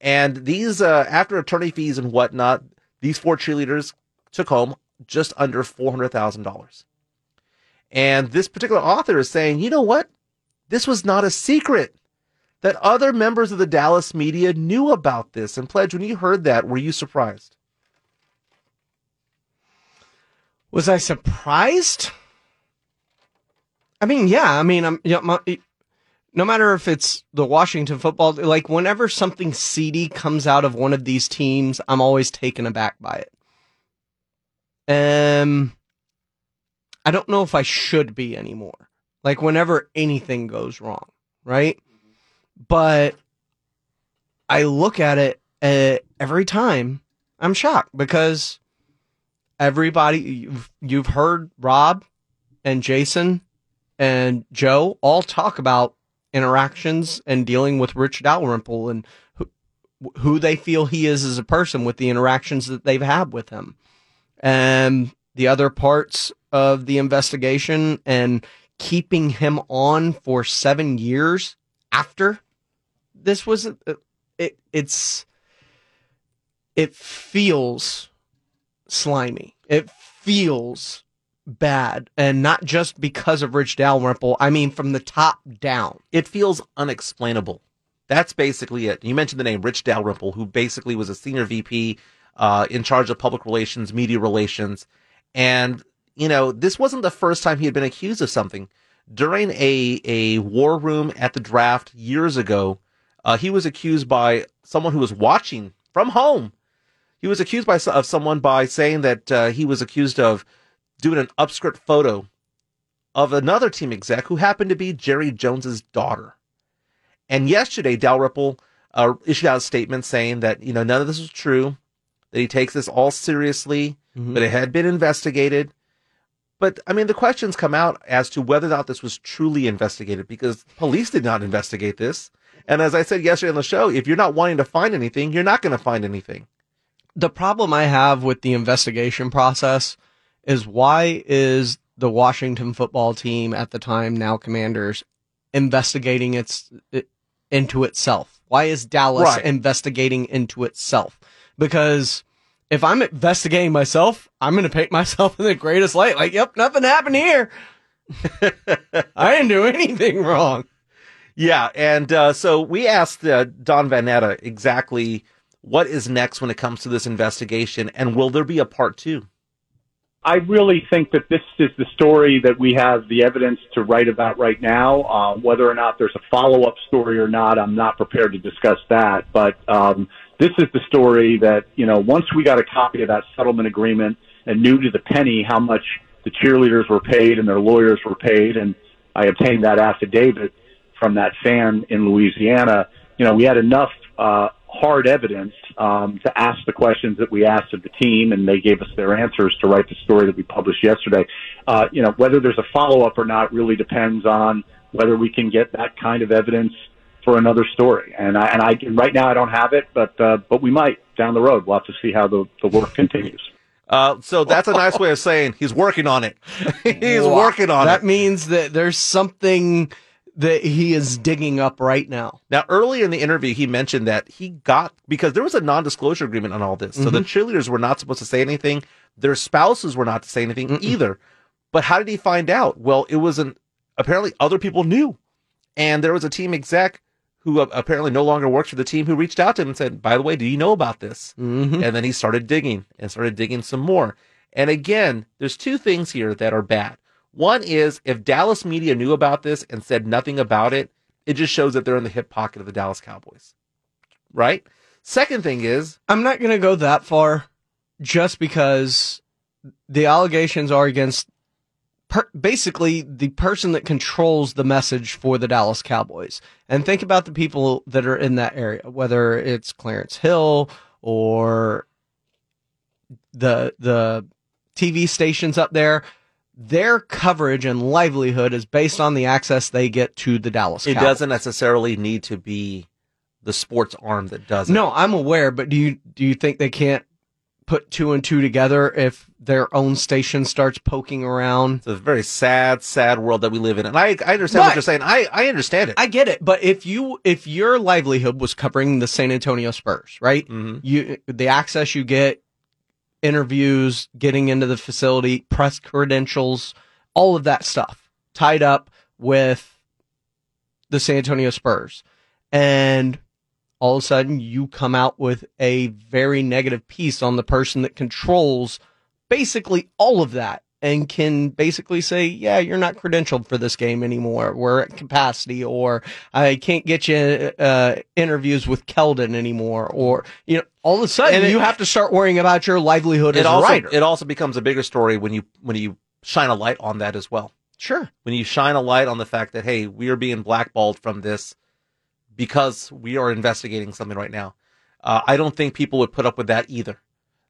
And these, after attorney fees and whatnot, these four cheerleaders took home just under $400,000. And this particular author is saying, you know what? This was not a secret that other members of the Dallas media knew about this. And Pledge, when you heard that, were you surprised? Was I surprised? I mean, yeah. I mean, no matter if it's the Washington football, like whenever something seedy comes out of one of these teams, I'm always taken aback by it. I don't know if I should be anymore. Like, whenever anything goes wrong, right? But I look at it every time. I'm shocked because everybody, you've heard Rob and Jason and Joe all talk about interactions and dealing with Rich Dalrymple and who they feel he is as a person with the interactions that they've had with him. And the other parts of the investigation and keeping him on for 7 years after this was it feels slimy. It feels bad, and not just because of Rich Dalrymple. I mean, from the top down, it feels unexplainable. That's basically it. You mentioned the name Rich Dalrymple, who basically was a senior VP in charge of public relations, media relations, and this wasn't the first time he had been accused of something. During a war room at the draft years ago, he was accused by someone who was watching from home. He was accused of someone by saying that he was accused of doing an upskirt photo of another team exec who happened to be Jerry Jones's daughter. And yesterday, Dalrymple issued out a statement saying that none of this was true, that he takes this all seriously, but it had been investigated. But, I mean, the questions come out as to whether or not this was truly investigated, because police did not investigate this. And as I said yesterday on the show, if you're not wanting to find anything, you're not going to find anything. The problem I have with the investigation process is, why is the Washington football team, at the time now Commanders, investigating into itself? Why is Dallas investigating into itself? Because if I'm investigating myself, I'm going to paint myself in the greatest light. Like, yep, nothing happened here. I didn't do anything wrong. Yeah, and so we asked Don Van Natta exactly what is next when it comes to this investigation, and will there be a part two? I really think that this is the story that we have the evidence to write about right now. Whether or not there's a follow-up story or not, I'm not prepared to discuss that. But this is the story that, you know, once we got a copy of that settlement agreement and knew to the penny how much the cheerleaders were paid and their lawyers were paid, and I obtained that affidavit from that fan in Louisiana, you know, we had enough hard evidence to ask the questions that we asked of the team, and they gave us their answers to write the story that we published yesterday. You know, whether there's a follow-up or not really depends on whether we can get that kind of evidence for another story. And right now I don't have it, but we might down the road. We'll have to see how the work continues. So that's a nice way of saying he's working on it. That means that there's something that he is digging up right now. Now, early in the interview, he mentioned that he got, because there was a non-disclosure agreement on all this. So the cheerleaders were not supposed to say anything. Their spouses were not to say anything either. But how did he find out? Well, it was apparently other people knew. And there was a team exec who apparently no longer works for the team who reached out to him and said, by the way, do you know about this? And then he started digging some more. And again, there's two things here that are bad. One is, if Dallas media knew about this and said nothing about it, it just shows that they're in the hip pocket of the Dallas Cowboys, right? Second thing is, I'm not going to go that far just because the allegations are against basically the person that controls the message for the Dallas Cowboys. And think about the people that are in that area, whether it's Clarence Hill or the TV stations up there. Their coverage and livelihood is based on the access they get to the Dallas Cowboys. It doesn't necessarily need to be the sports arm that does it. No, I'm aware, but do you think they can't put two and two together if their own station starts poking around? It's a very sad, sad world that we live in. And I understand what you're saying. I understand it. I get it. But if your livelihood was covering the San Antonio Spurs, right? The access you get, interviews, getting into the facility, press credentials, all of that stuff tied up with the San Antonio Spurs. And all of a sudden you come out with a very negative piece on the person that controls basically all of that and can basically say, yeah, you're not credentialed for this game anymore. We're at capacity, or I can't get you interviews with Keldon anymore, or, you know, all of a sudden you have to start worrying about your livelihood as a writer. It also becomes a bigger story when you shine a light on that as well. Sure. When you shine a light on the fact that, hey, we are being blackballed from this because we are investigating something right now. I don't think people would put up with that either.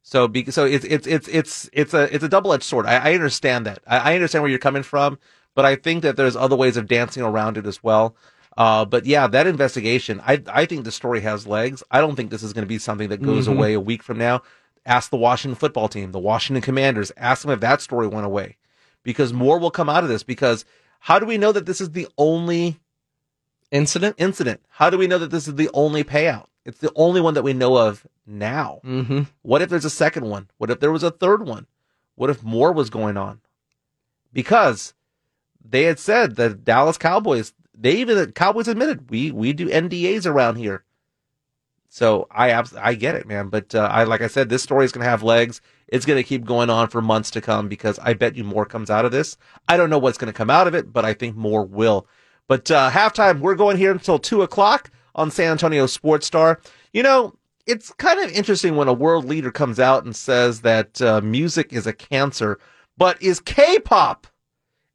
So it's a double-edged sword. I understand that. I understand where you're coming from, but I think that there's other ways of dancing around it as well. But yeah, that investigation, I think the story has legs. I don't think this is going to be something that goes away a week from now. Ask the Washington football team, the Washington Commanders, ask them if that story went away, because more will come out of this. Because how do we know that this is the only incident? How do we know that this is the only payout? It's the only one that we know of now. What if there's a second one? What if there was a third one? What if more was going on? Because they had said the Dallas Cowboys, the Cowboys admitted, we do NDAs around here. So I get it, man. But like I said, this story is going to have legs. It's going to keep going on for months to come, because I bet you more comes out of this. I don't know what's going to come out of it, but I think more will. But halftime, we're going here until 2 o'clock. On San Antonio Sports Star. You know, it's kind of interesting when a world leader comes out and says that music is a cancer, but is K-pop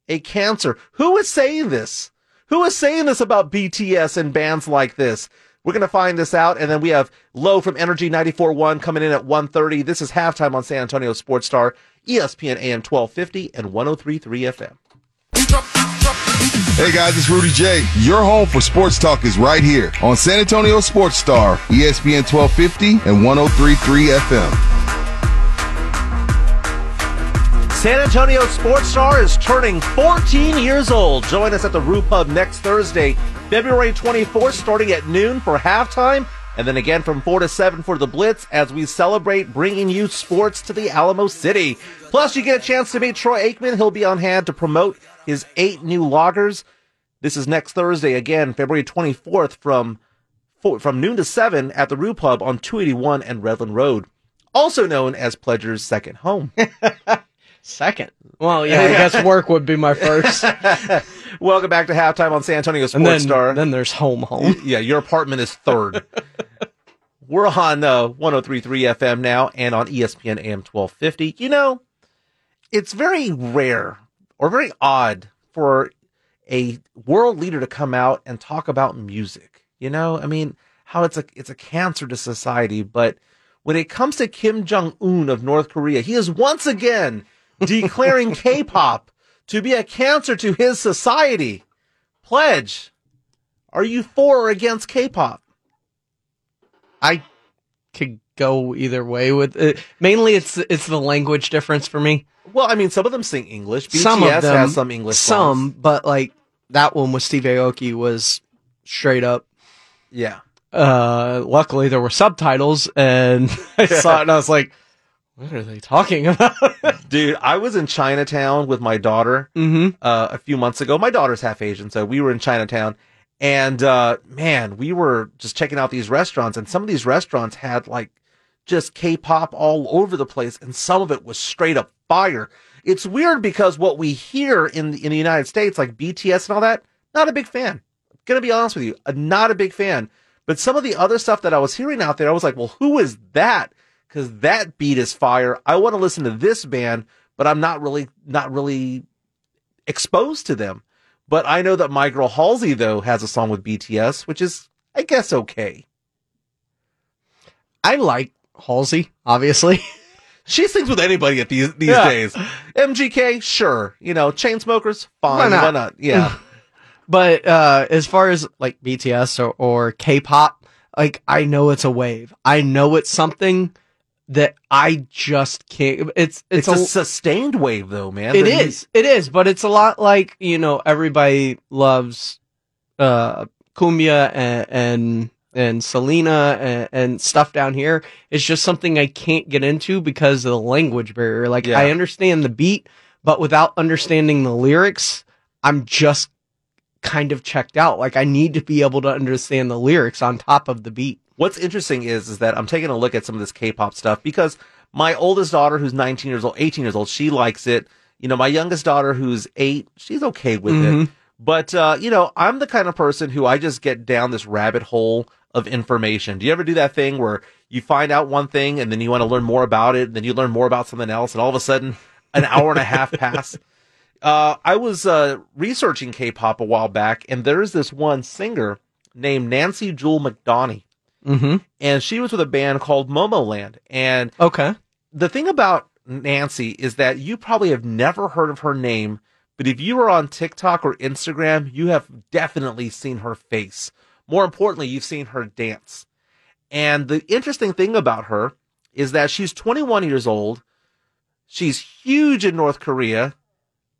a cancer? Who is saying this? Who is saying this about BTS and bands like this? We're going to find this out, and then we have Low from Energy 94.1 coming in at 1:30. This is halftime on San Antonio Sports Star, ESPN AM 1250 and 103.3 FM. Hey guys, it's Rudy J. Your home for sports talk is right here on San Antonio Sports Star, ESPN 1250 and 103.3 FM. San Antonio Sports Star is turning 14 years old. Join us at the Roo Pub next Thursday, February 24th, starting at noon for halftime, and then again from 4 to 7 for the Blitz, as we celebrate bringing you sports to the Alamo City. Plus, you get a chance to meet Troy Aikman. He'll be on hand to promote his 8 new loggers. This is next Thursday, again, February 24th, from from noon to 7 at the Rue Pub on 281 and Redland Road, also known as Pledger's second home. Second? Well, yeah, I guess work would be my first. Welcome back to Halftime on San Antonio Sports Star. Then there's home. Yeah, your apartment is third. We're on 103.3 FM now and on ESPN AM 1250. You know, it's very rare or very odd for a world leader to come out and talk about music. You know, I mean, how it's a cancer to society. But when it comes to Kim Jong-un of North Korea, he is once again declaring K-pop to be a cancer to his society. Pledge, are you for or against K-pop? I could go either way with it. Mainly, it's the language difference for me. Well, I mean, some of them sing English. BTS some of them, has some English songs. Some, but like that one with Steve Aoki was straight up. Yeah. Luckily, there were subtitles, and I saw it, and I was like, what are they talking about? Dude, I was in Chinatown with my daughter a few months ago. My daughter's half Asian, so we were in Chinatown. And, man, we were just checking out these restaurants, and some of these restaurants had, like, just K-pop all over the place, and some of it was straight up fire. It's weird because what we hear in the United States, like BTS and all that, not a big fan. I'm going to be honest with you, not a big fan. But some of the other stuff that I was hearing out there, I was like, well, who is that? Because that beat is fire. I want to listen to this band, but I'm not really exposed to them. But I know that my girl Halsey, though, has a song with BTS, which is, I guess, okay. I like Halsey, obviously. She sings with anybody at these days. MGK, sure. You know, Chainsmokers, fine. Why not? Yeah. But as far as, like, BTS or K-pop, like, I know it's a wave. I know it's something that I just can't. It's a sustained wave, though, man. It is, but it's a lot like, you know, everybody loves cumbia and Selena and stuff down here. It's just something I can't get into because of the language barrier. Like, I understand the beat, but without understanding the lyrics, I'm just kind of checked out. Like, I need to be able to understand the lyrics on top of the beat. What's interesting is that I'm taking a look at some of this K-pop stuff because my oldest daughter, who's 18 years old, she likes it. You know, my youngest daughter, who's 8, she's okay with it. But, you know, I'm the kind of person who I just get down this rabbit hole of information. Do you ever do that thing where you find out one thing and then you want to learn more about it, and then you learn more about something else, and all of a sudden an hour and a half pass? I was researching K-pop a while back, and there's this one singer named Nancy Jewel McDonagh. And she was with a band called Momoland. And the thing about Nancy is that you probably have never heard of her name, but if you were on TikTok or Instagram, you have definitely seen her face. More importantly, you've seen her dance. And the interesting thing about her is that she's 21 years old. She's huge in North Korea,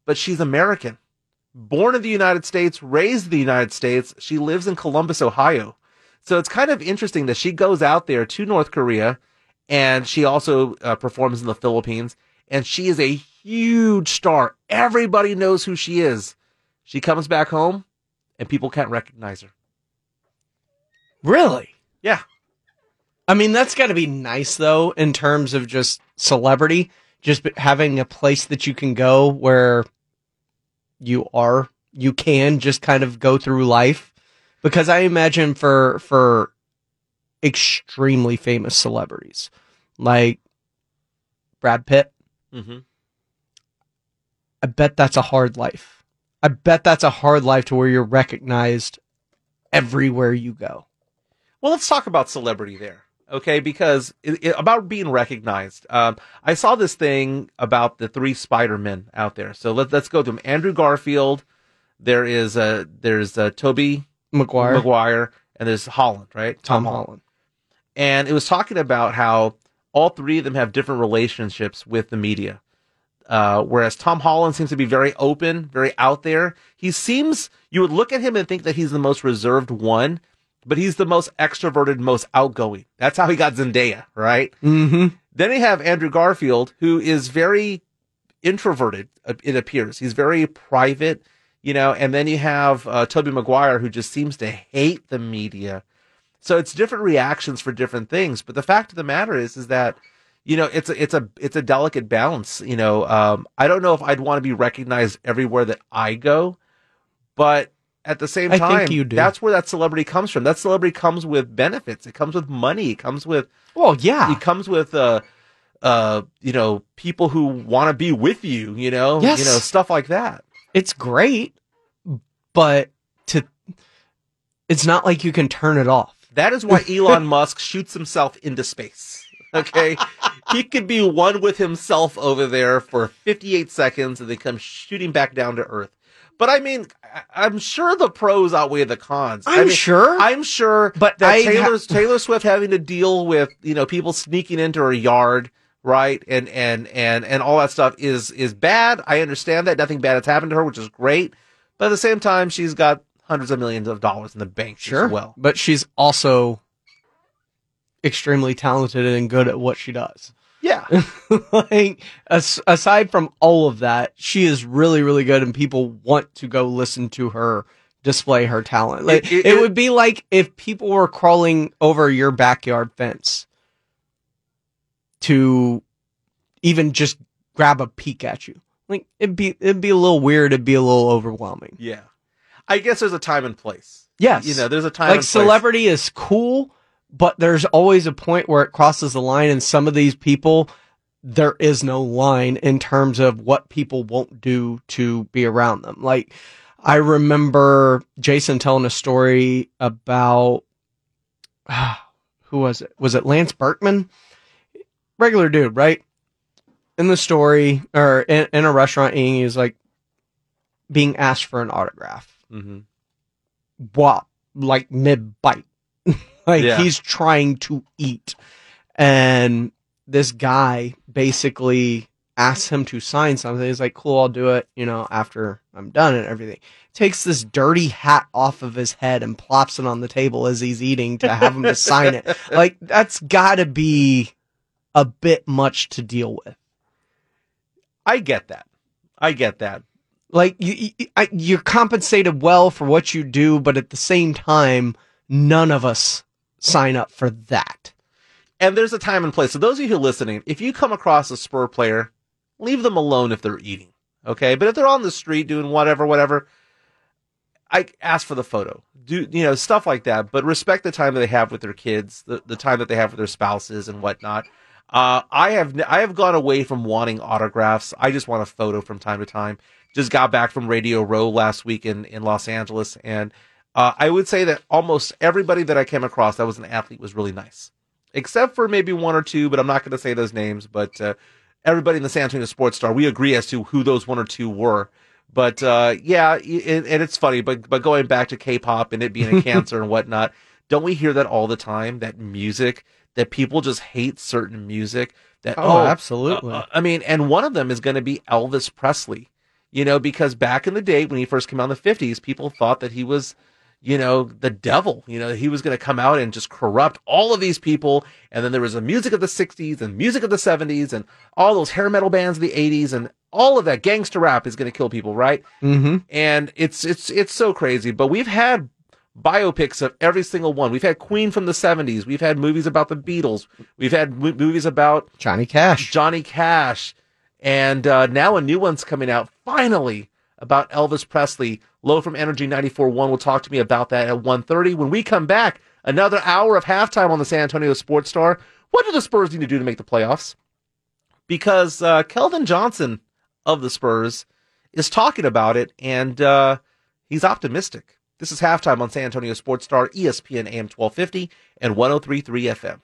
but she's American. Born in the United States, raised in the United States. She lives in Columbus, Ohio. So it's kind of interesting that she goes out there to North Korea, and she also performs in the Philippines, and she is a huge star. Everybody knows who she is. She comes back home, and people can't recognize her. Really? Yeah. I mean, that's got to be nice, though, in terms of just celebrity, just having a place that you can go where you can just kind of go through life. Because I imagine for extremely famous celebrities like Brad Pitt, I bet that's a hard life. I bet that's a hard life to where you're recognized everywhere you go. Well, let's talk about celebrity there, okay? Because about being recognized. I saw this thing about the 3 Spider-Men out there. So let's go to them. Andrew Garfield. There's Tobey Maguire, and there's Holland, right? Tom Holland. And it was talking about how all 3 of them have different relationships with the media. Whereas Tom Holland seems to be very open, very out there. You would look at him and think that he's the most reserved one, but he's the most extroverted, most outgoing. That's how he got Zendaya, right? Then you have Andrew Garfield, who is very introverted, it appears. He's very private. You know, and then you have Tobey Maguire, who just seems to hate the media. So it's different reactions for different things. But the fact of the matter is that, you know, it's a delicate balance. You know, I don't know if I'd want to be recognized everywhere that I go, but at the same time, that's where that celebrity comes from. That celebrity comes with benefits. It comes with money. It comes with, well, yeah, it comes with, you know, people who want to be with you, you know, yes, you know, stuff like that. It's great, but it's not like you can turn it off. That is why Elon Musk shoots himself into space. Okay. He could be one with himself over there for 58 seconds and then come shooting back down to Earth. But I mean, I'm sure the pros outweigh the cons. I'm sure. But that Taylor Swift having to deal with, you know, people sneaking into her yard, right, and all that stuff is bad. I understand that. Nothing bad has happened to her, which is great. But at the same time, she's got hundreds of millions of dollars in the bank, sure, as well. But she's also extremely talented and good at what she does. Yeah. Like, aside from all of that, she is really, really good, and people want to go listen to her display her talent. Like, it would be like if people were crawling over your backyard fence to even just grab a peek at you. Like, it'd be a little weird. It'd be a little overwhelming. Yeah. I guess there's a time and place. Yes. You know, there's a time and place. Like, celebrity is cool, but there's always a point where it crosses the line, and some of these people, there is no line in terms of what people won't do to be around them. Like, I remember Jason telling a story about, who was it? Was it Lance Berkman? Regular dude, right? In the story, or in a restaurant, and he was like being asked for an autograph. Mm-hmm. Wow, like mid-bite. Like, yeah, he's trying to eat. And this guy basically asks him to sign something. He's like, cool, I'll do it, you know, after I'm done and everything. Takes this dirty hat off of his head and plops it on the table as he's eating to have him to sign it. Like, that's got to be a bit much to deal with. I get that. Like, you're compensated well for what you do, but at the same time, none of us sign up for that. And there's a time and place. So those of you who are listening, if you come across a Spur player, leave them alone if they're eating, okay? But if they're on the street doing whatever, I ask for the photo. Do, you know, stuff like that. But respect the time that they have with their kids, the time that they have with their spouses and whatnot. I have gone away from wanting autographs. I just want a photo from time to time. Just got back from Radio Row last week in Los Angeles, and I would say that almost everybody that I came across that was an athlete was really nice, except for maybe one or two, but I'm not going to say those names. But everybody in the San Antonio Sports Star, we agree as to who those one or two were. But yeah, and it's funny, but going back to K-pop and it being a cancer and whatnot, don't we hear that all the time, that music, that people just hate certain music? That absolutely. I mean, and one of them is going to be Elvis Presley, you know, because back in the day when he first came out in the 50s, people thought that he was, you know, the devil, you know, he was going to come out and just corrupt all of these people. And then there was the music of the 60s and music of the 70s and all those hair metal bands of the 80s and all of that gangster rap is going to kill people, right? Mm-hmm. And it's so crazy. But we've had biopics of every single one. We've had Queen from the 70s. We've had movies about the Beatles. We've had movies about Johnny Cash. And now a new one's coming out, finally, about Elvis Presley. Low from Energy 94.1 will talk to me about that at 1:30. When we come back, another hour of halftime on the San Antonio Sports Star. What do the Spurs need to do to make the playoffs? Because Keldon Johnson of the Spurs is talking about it, and he's optimistic. This is halftime on San Antonio Sports Star, ESPN AM 1250 and 103.3 FM.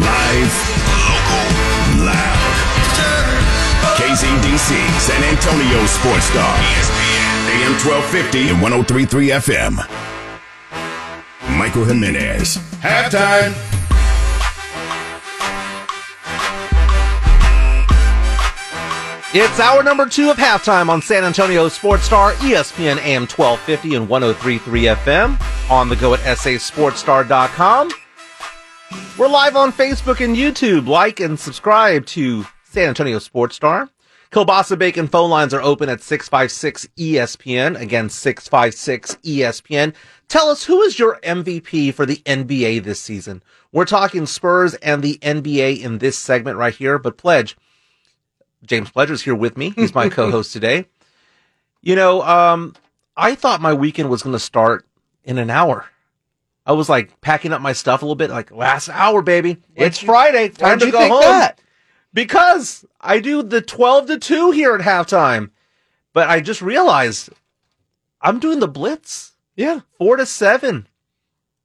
Live, local, loud. KZDC, San Antonio Sports Star, ESPN, AM 1250 and 103.3 FM. Michael Jimenez, halftime. It's hour number 2 of halftime on San Antonio Sports Star, ESPN, AM 1250 and 103.3 FM. On the go at sasportstar.com. We're live on Facebook and YouTube. Like and subscribe to San Antonio Sports Star. Kielbasa Bacon phone lines are open at 656-ESPN. Again, 656-ESPN. Tell us, who is your MVP for the NBA this season? We're talking Spurs and the NBA in this segment right here, but James Pledger's here with me. He's my co-host today. You know, I thought my weekend was going to start in an hour. I was like packing up my stuff a little bit, like last hour, baby. It's Friday. Time to go home. That? Because I do the 12 to 2 here at halftime. But I just realized I'm doing the blitz. Yeah. 4 to 7.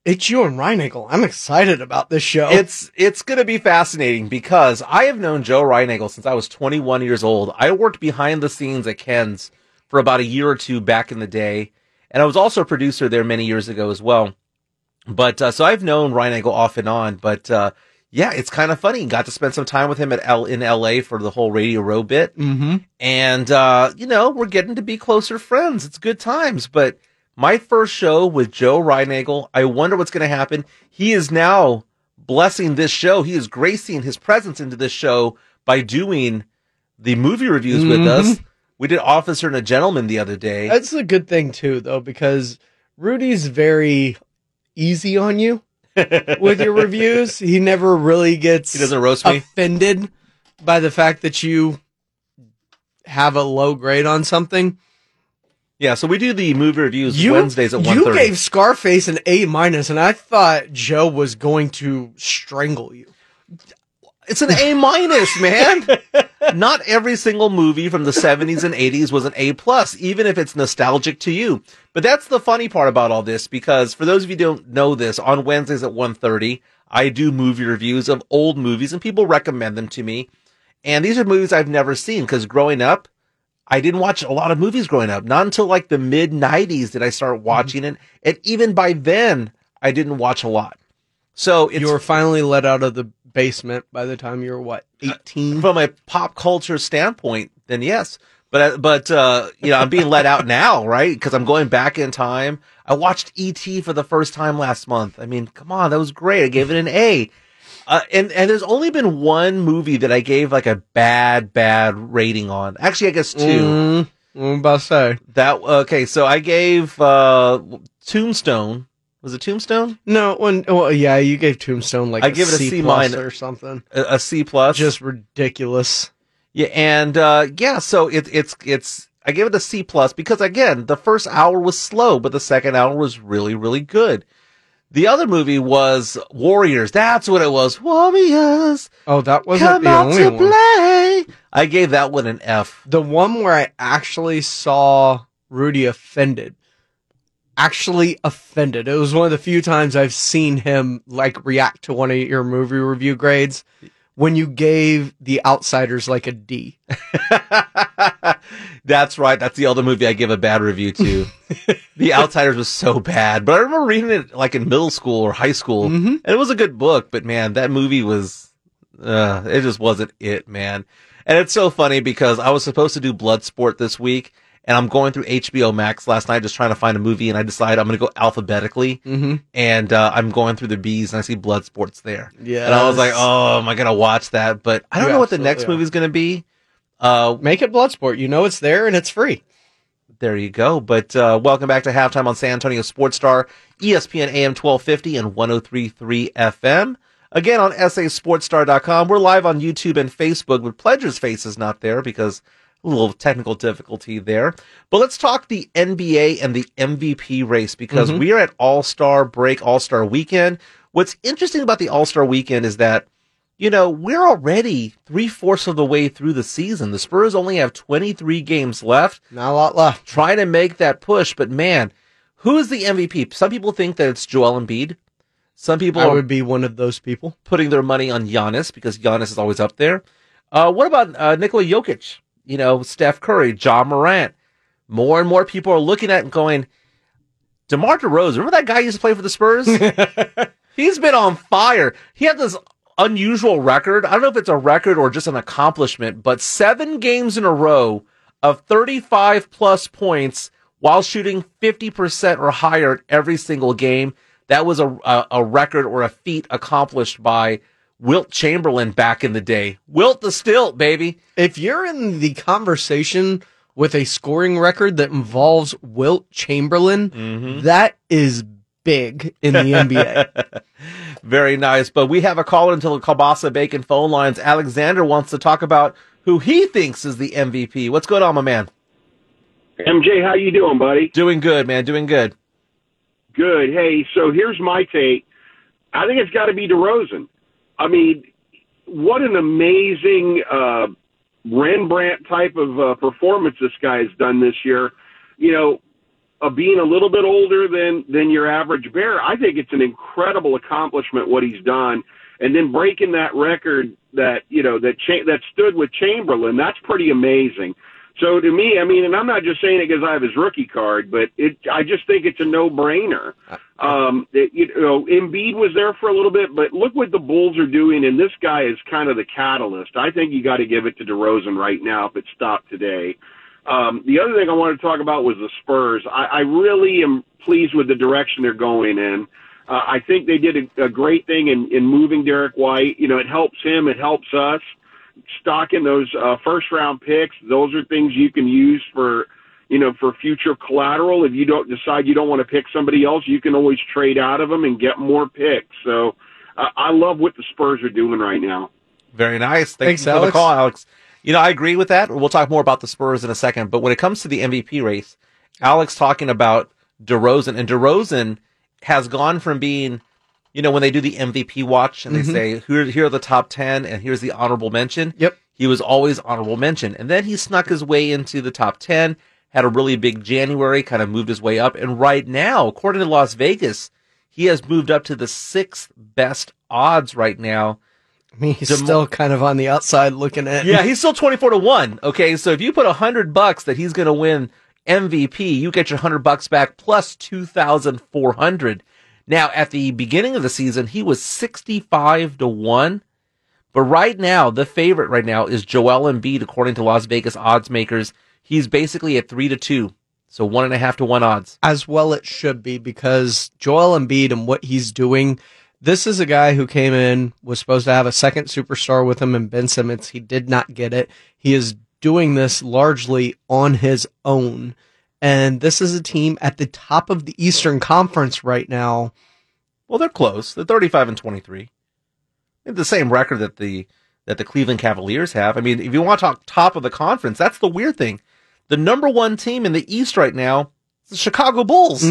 It's you and Reinagle. I'm excited about this show. It's going to be fascinating because I have known Joe Reinagle since I was 21 years old. I worked behind the scenes at Ken's for about a year or two back in the day. And I was also a producer there many years ago as well. But so I've known Reinagle off and on. But yeah, it's kind of funny. Got to spend some time with him in L.A. for the whole Radio Row bit. Mm-hmm. And, you know, we're getting to be closer friends. It's good times. But my first show with Joe Reinagle, I wonder what's going to happen. He is now blessing this show. He is gracing his presence into this show by doing the movie reviews with us. We did Officer and a Gentleman the other day. That's a good thing, too, though, because Rudy's very easy on you with your reviews. He never really gets offended by the fact that you have a low grade on something. Yeah, so we do the movie reviews Wednesdays at 1:30. You gave Scarface an A-, and I thought Joe was going to strangle you. It's an A-, man. Not every single movie from the 70s and 80s was an A+, even if it's nostalgic to you. But that's the funny part about all this, because for those of you who don't know this, on Wednesdays at 1:30, I do movie reviews of old movies, and people recommend them to me. And these are movies I've never seen, because growing up, I didn't watch a lot of movies growing up. Not until like the mid-90s did I start watching it. And even by then, I didn't watch a lot. So you were finally let out of the basement by the time you were, what, 18? From a pop culture standpoint, then yes. But you know, I'm being let out now, right? Because I'm going back in time. I watched E.T. for the first time last month. I mean, come on, that was great. I gave it an A. And there's only been one movie that I gave like a bad rating on. Actually, I guess two. I'm about to say that. Okay, so I gave Tombstone. Was it Tombstone? No, yeah, you gave Tombstone like I give it a C- or something, a C+. Just ridiculous. Yeah, and yeah, so it's I gave it a C+ because again, the first hour was slow, but the second hour was really good. The other movie was Warriors. That's what it was. Warriors. Oh, that wasn't the only one. Come out to play. I gave that one an F. The one where I actually saw Rudy offended. It was one of the few times I've seen him like react to one of your movie review grades when you gave The Outsiders like a D. That's right. That's the other movie I give a bad review to. The Outsiders was so bad. But I remember reading it like in middle school or high school. Mm-hmm. And it was a good book. But, man, that movie was it just wasn't it, man. And it's so funny because I was supposed to do Bloodsport this week. And I'm going through HBO Max last night just trying to find a movie. And I decided I'm going to go alphabetically. Mm-hmm. And I'm going through the B's and I see Bloodsport's there. Yeah. And I was like, oh, am I going to watch that? But I don't know what the next movie is going to be. Make it Bloodsport. You know it's there and it's free. There you go. But welcome back to Halftime on San Antonio Sports Star, ESPN AM 1250 and 103.3 FM. Again, on sasportstar.com. We're live on YouTube and Facebook, but Pledger's face is not there because a little technical difficulty there. But let's talk the NBA and the MVP race because we are at All-Star break, All-Star weekend. What's interesting about the All-Star weekend is that, you know, we're already 3/4 of the way through the season. The Spurs only have 23 games left. Not a lot left. Trying to make that push, but man, who is the MVP? Some people think that it's Joel Embiid. Some people would be one of those people. Putting their money on Giannis because Giannis is always up there. What about Nikola Jokic? You know, Steph Curry, John Morant. More and more people are looking at and going, DeMar DeRozan, remember that guy who used to play for the Spurs? He's been on fire. He had this unusual record. I don't know if it's a record or just an accomplishment, but 7 games in a row of 35-plus points while shooting 50% or higher at every single game. That was a record or a feat accomplished by Wilt Chamberlain back in the day. Wilt the Stilt, baby. If you're in the conversation with a scoring record that involves Wilt Chamberlain, that is big in the NBA. Very nice. But we have a caller until the Kielbasa Bacon phone lines. Alexander wants to talk about who he thinks is the MVP. What's going on, my man? MJ, how you doing, buddy? Doing good, man. Doing good. Good. Hey, so here's my take. I think it's got to be DeRozan. I mean, what an amazing Rembrandt type of performance this guy has done this year. You know, being a little bit older than your average bear, I think it's an incredible accomplishment what he's done. And then breaking that record that, you know, that stood with Chamberlain, that's pretty amazing. So to me, I mean, and I'm not just saying it because I have his rookie card, but I just think it's a no-brainer. Embiid was there for a little bit, but look what the Bulls are doing, and this guy is kind of the catalyst. I think you got to give it to DeRozan right now if it stopped today. The other thing I wanted to talk about was the Spurs. I really am pleased with the direction they're going in. I think they did a great thing in moving Derek White. You know, it helps him, it helps us. Stocking those first-round picks, those are things you can use for, you know, for future collateral. If you don't decide you don't want to pick somebody else, you can always trade out of them and get more picks. So I love what the Spurs are doing right now. Very nice. Thanks for Alex. The call, Alex. You know, I agree with that. We'll talk more about the Spurs in a second. But when it comes to the MVP race, Alex talking about DeRozan, and DeRozan has gone from being, you know, when they do the MVP watch and they say, here are the top 10 and here's the honorable mention. Yep. He was always honorable mention. And then he snuck his way into the top 10, had a really big January, kind of moved his way up. And right now, according to Las Vegas, he has moved up to the 6th best odds right now. I mean, he's still kind of on the outside looking at. Yeah, he's still 24-1. Okay, so if you put $100 that he's going to win MVP, you get your $100 back plus 2,400. Now, at the beginning of the season, he was 65-1, but right now, the favorite right now is Joel Embiid, according to Las Vegas odds makers. He's basically at 3-2, so 1.5 to 1 odds. As well it should be, because Joel Embiid and what he's doing, this is a guy who came in, was supposed to have a second superstar with him in Ben Simmons. He did not get it. He is doing this largely on his own. And this is a team at the top of the Eastern Conference right now. Well, they're close. They're 35-23. They're the same record that the Cleveland Cavaliers have. I mean, if you want to talk top of the conference, that's the weird thing. The number one team in the East right now is the Chicago Bulls,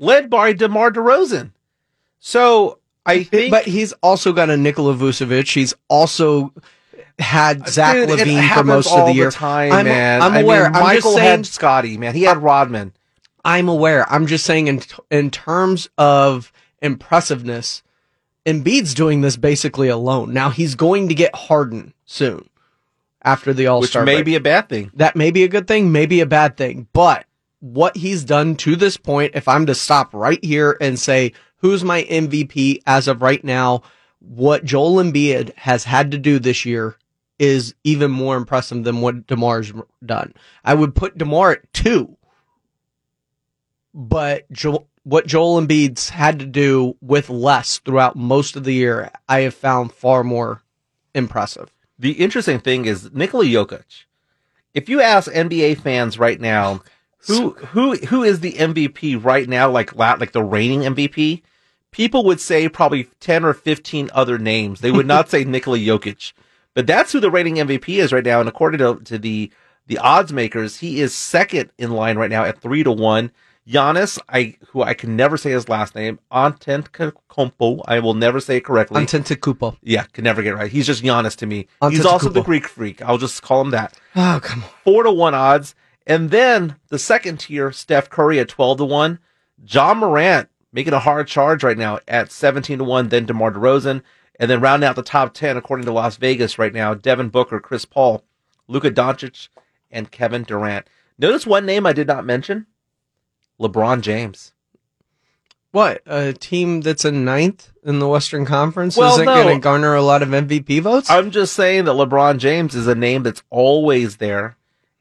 led by DeMar DeRozan. So I think, but he's also got a Nikola Vucevic. He's also had Zach LaVine for most of the year. I'm aware. Michael had Scotty, man. He had Rodman. I'm aware. I'm just saying in terms of impressiveness, Embiid's doing this basically alone. Now he's going to get Harden soon after the All-Star break. Which may be a bad thing. That may be a good thing, maybe a bad thing. But what he's done to this point, if I'm to stop right here and say, who's my MVP as of right now, what Joel Embiid has had to do this year is even more impressive than what DeMar's done. I would put DeMar at 2, but what Joel Embiid's had to do with less throughout most of the year, I have found far more impressive. The interesting thing is Nikola Jokic. If you ask NBA fans right now, who is the MVP right now, like the reigning MVP, people would say probably 10 or 15 other names. They would not say Nikola Jokic. But that's who the reigning MVP is right now. And according to the odds makers, he is second in line right now at 3-1. Giannis, who I can never say his last name, Antetokounmpo. I will never say it correctly. Antetokounmpo. Yeah, can never get it right. He's just Giannis to me. He's also the Greek freak. I'll just call him that. Oh, come on. 4-1 odds. And then the second tier, Steph Curry at 12-1. John Morant making a hard charge right now at 17-1, then DeMar DeRozan, and then rounding out the top 10, according to Las Vegas right now, Devin Booker, Chris Paul, Luka Doncic, and Kevin Durant. Notice one name I did not mention, LeBron James. What, a team that's in 9th in the Western Conference isn't going to garner a lot of MVP votes? I'm just saying that LeBron James is a name that's always there.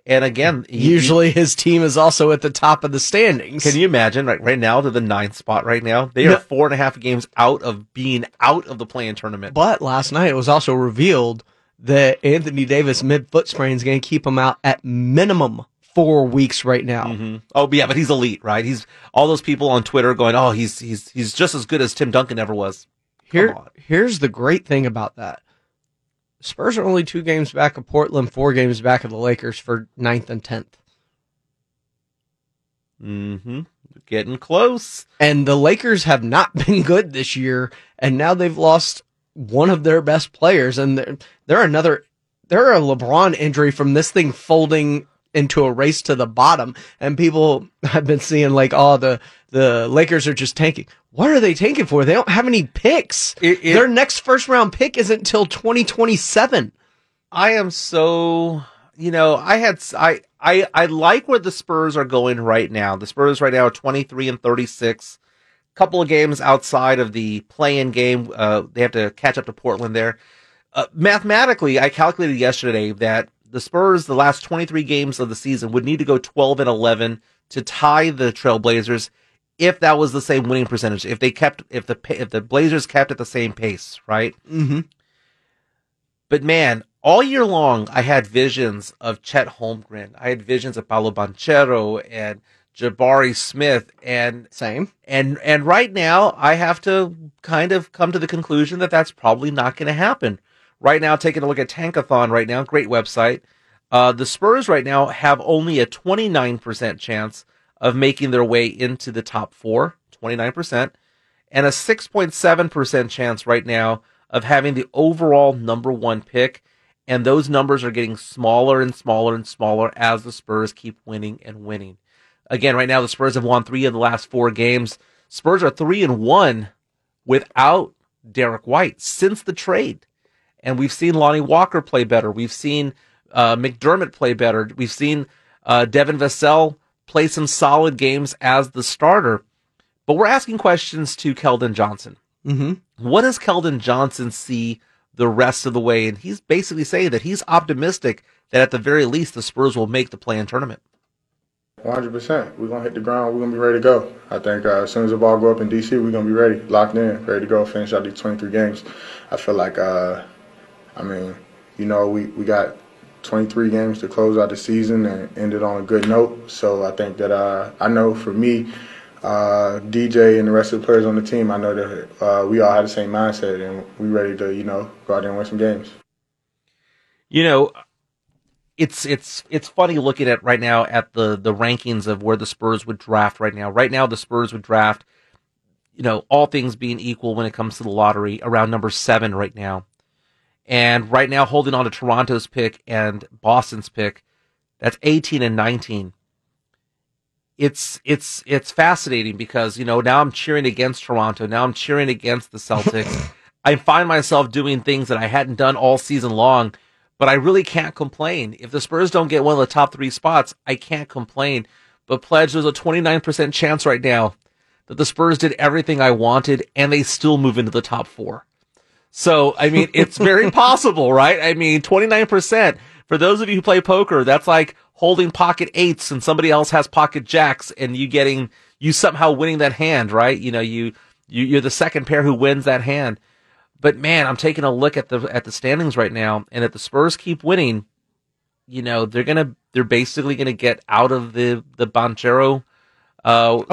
And again, usually his team is also at the top of the standings. Can you imagine? Right now, to the ninth spot right now. They are 4.5 games out of being out of the play-in tournament. But last night, it was also revealed that Anthony Davis mid-foot sprain is going to keep him out at minimum 4 weeks right now. Mm-hmm. Oh, yeah, but he's elite, right? He's all those people on Twitter going, oh, he's just as good as Tim Duncan ever was. Here's the great thing about that. Spurs are only 2 games back of Portland, 4 games back of the Lakers for 9th and 10th. Mm-hmm. Getting close. And the Lakers have not been good this year, and now they've lost one of their best players, and they're a LeBron injury from this thing folding into a race to the bottom, and people have been seeing like, oh, the Lakers are just tanking. What are they tanking for? They don't have any picks. Their next first-round pick isn't until 2027. I am so, I like where the Spurs are going right now. The Spurs right now are 23 and 36. Couple of games outside of the play-in game. They have to catch up to Portland there. Mathematically, I calculated yesterday that the Spurs, the last 23 games of the season, would need to go 12 and 11 to tie the Trailblazers if that was the same winning percentage. If they kept, if the Blazers kept at the same pace, right? Mm-hmm. But man, all year long, I had visions of Chet Holmgren. I had visions of Paolo Banchero and Jabari Smith, and right now, I have to kind of come to the conclusion that that's probably not going to happen. Right now, taking a look at Tankathon right now, great website. The Spurs right now have only a 29% chance of making their way into the top 4, 29%, and a 6.7% chance right now of having the overall number 1 pick, and those numbers are getting smaller and smaller and smaller as the Spurs keep winning and winning. Again, right now, the Spurs have won 3 of the last 4 games. Spurs are 3-1 without Derek White since the trade. And we've seen Lonnie Walker play better. We've seen McDermott play better. We've seen Devin Vassell play some solid games as the starter. But we're asking questions to Keldon Johnson. Mm-hmm. What does Keldon Johnson see the rest of the way? And he's basically saying that he's optimistic that at the very least the Spurs will make the play-in tournament. 100%. We're going to hit the ground. We're going to be ready to go. I think as soon as the ball go up in D.C., we're going to be ready, locked in, ready to go, finish out these 23 games. I feel like... we got 23 games to close out the season and ended on a good note. So I think that I know for me, DJ and the rest of the players on the team, I know that we all had the same mindset and we ready to, go out there and win some games. It's funny looking at right now at the rankings of where the Spurs would draft right now. Right now, the Spurs would draft, all things being equal when it comes to the lottery, around number 7 right now. And right now, holding on to Toronto's pick and Boston's pick, that's 18 and 19. It's fascinating because, now I'm cheering against Toronto. Now I'm cheering against the Celtics. I find myself doing things that I hadn't done all season long, but I really can't complain. If the Spurs don't get one of the top 3 spots, I can't complain. But Pledge, there's a 29% chance right now that the Spurs did everything I wanted, and they still move into the top 4. So, it's very possible, right? 29%. For those of you who play poker, that's like holding pocket 8s and somebody else has pocket jacks and you somehow winning that hand, right? You're the second pair who wins that hand. But man, I'm taking a look at the standings right now, and if the Spurs keep winning, they're basically going to get out of the Banchero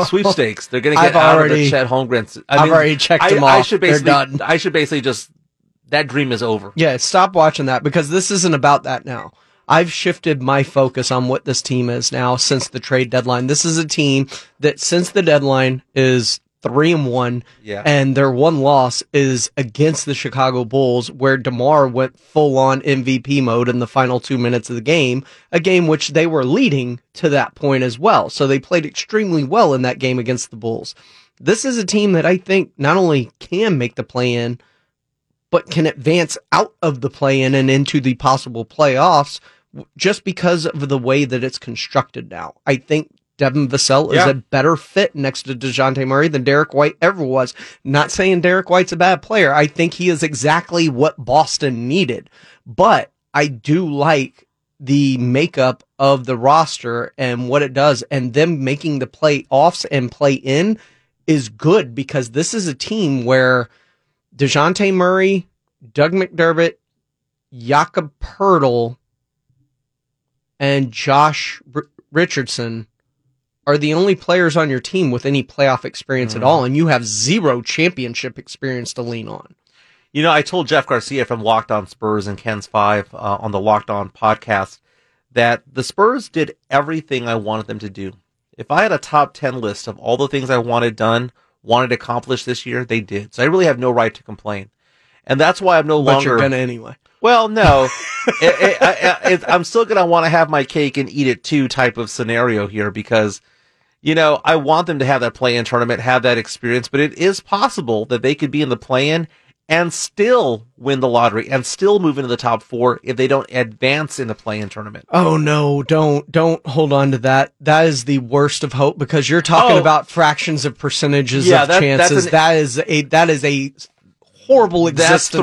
sweepstakes. They're going to get out of the Chet Holmgren. I've already checked them off. I should basically just, that dream is over. Yeah, stop watching that because this isn't about that now. I've shifted my focus on what this team is now since the trade deadline. This is a team that since the deadline is 3-1, and their one loss is against the Chicago Bulls, where DeMar went full-on MVP mode in the final 2 minutes of the game, a game which they were leading to that point as well. So they played extremely well in that game against the Bulls. This is a team that I think not only can make the play-in, but can advance out of the play-in and into the possible playoffs just because of the way that it's constructed now. I think Devin Vassell is a better fit next to DeJounte Murray than Derek White ever was. Not saying Derek White's a bad player. I think he is exactly what Boston needed. But I do like the makeup of the roster and what it does, and them making the playoffs and play in is good, because this is a team where DeJounte Murray, Doug McDermott, Jakob Poeltl, and Josh Richardson are the only players on your team with any playoff experience at all, and you have zero championship experience to lean on. You know, I told Jeff Garcia from Locked On Spurs and Ken's 5 on the Locked On podcast that the Spurs did everything I wanted them to do. If I had a top 10 list of all the things I wanted done, wanted to accomplish this year, they did. So I really have no right to complain. And that's why I'm no longer... But you're going to anyway. Well, no. I'm still going to want to have my cake and eat it too type of scenario here, because, you know, I want them to have that play-in tournament, have that experience, but it is possible that they could be in the play-in and still win the lottery and still move into the top four if they don't advance in the play-in tournament. Oh, no, don't hold on to that. That is the worst of hope, because you're talking about fractions of percentages of chances. That is a horrible existence.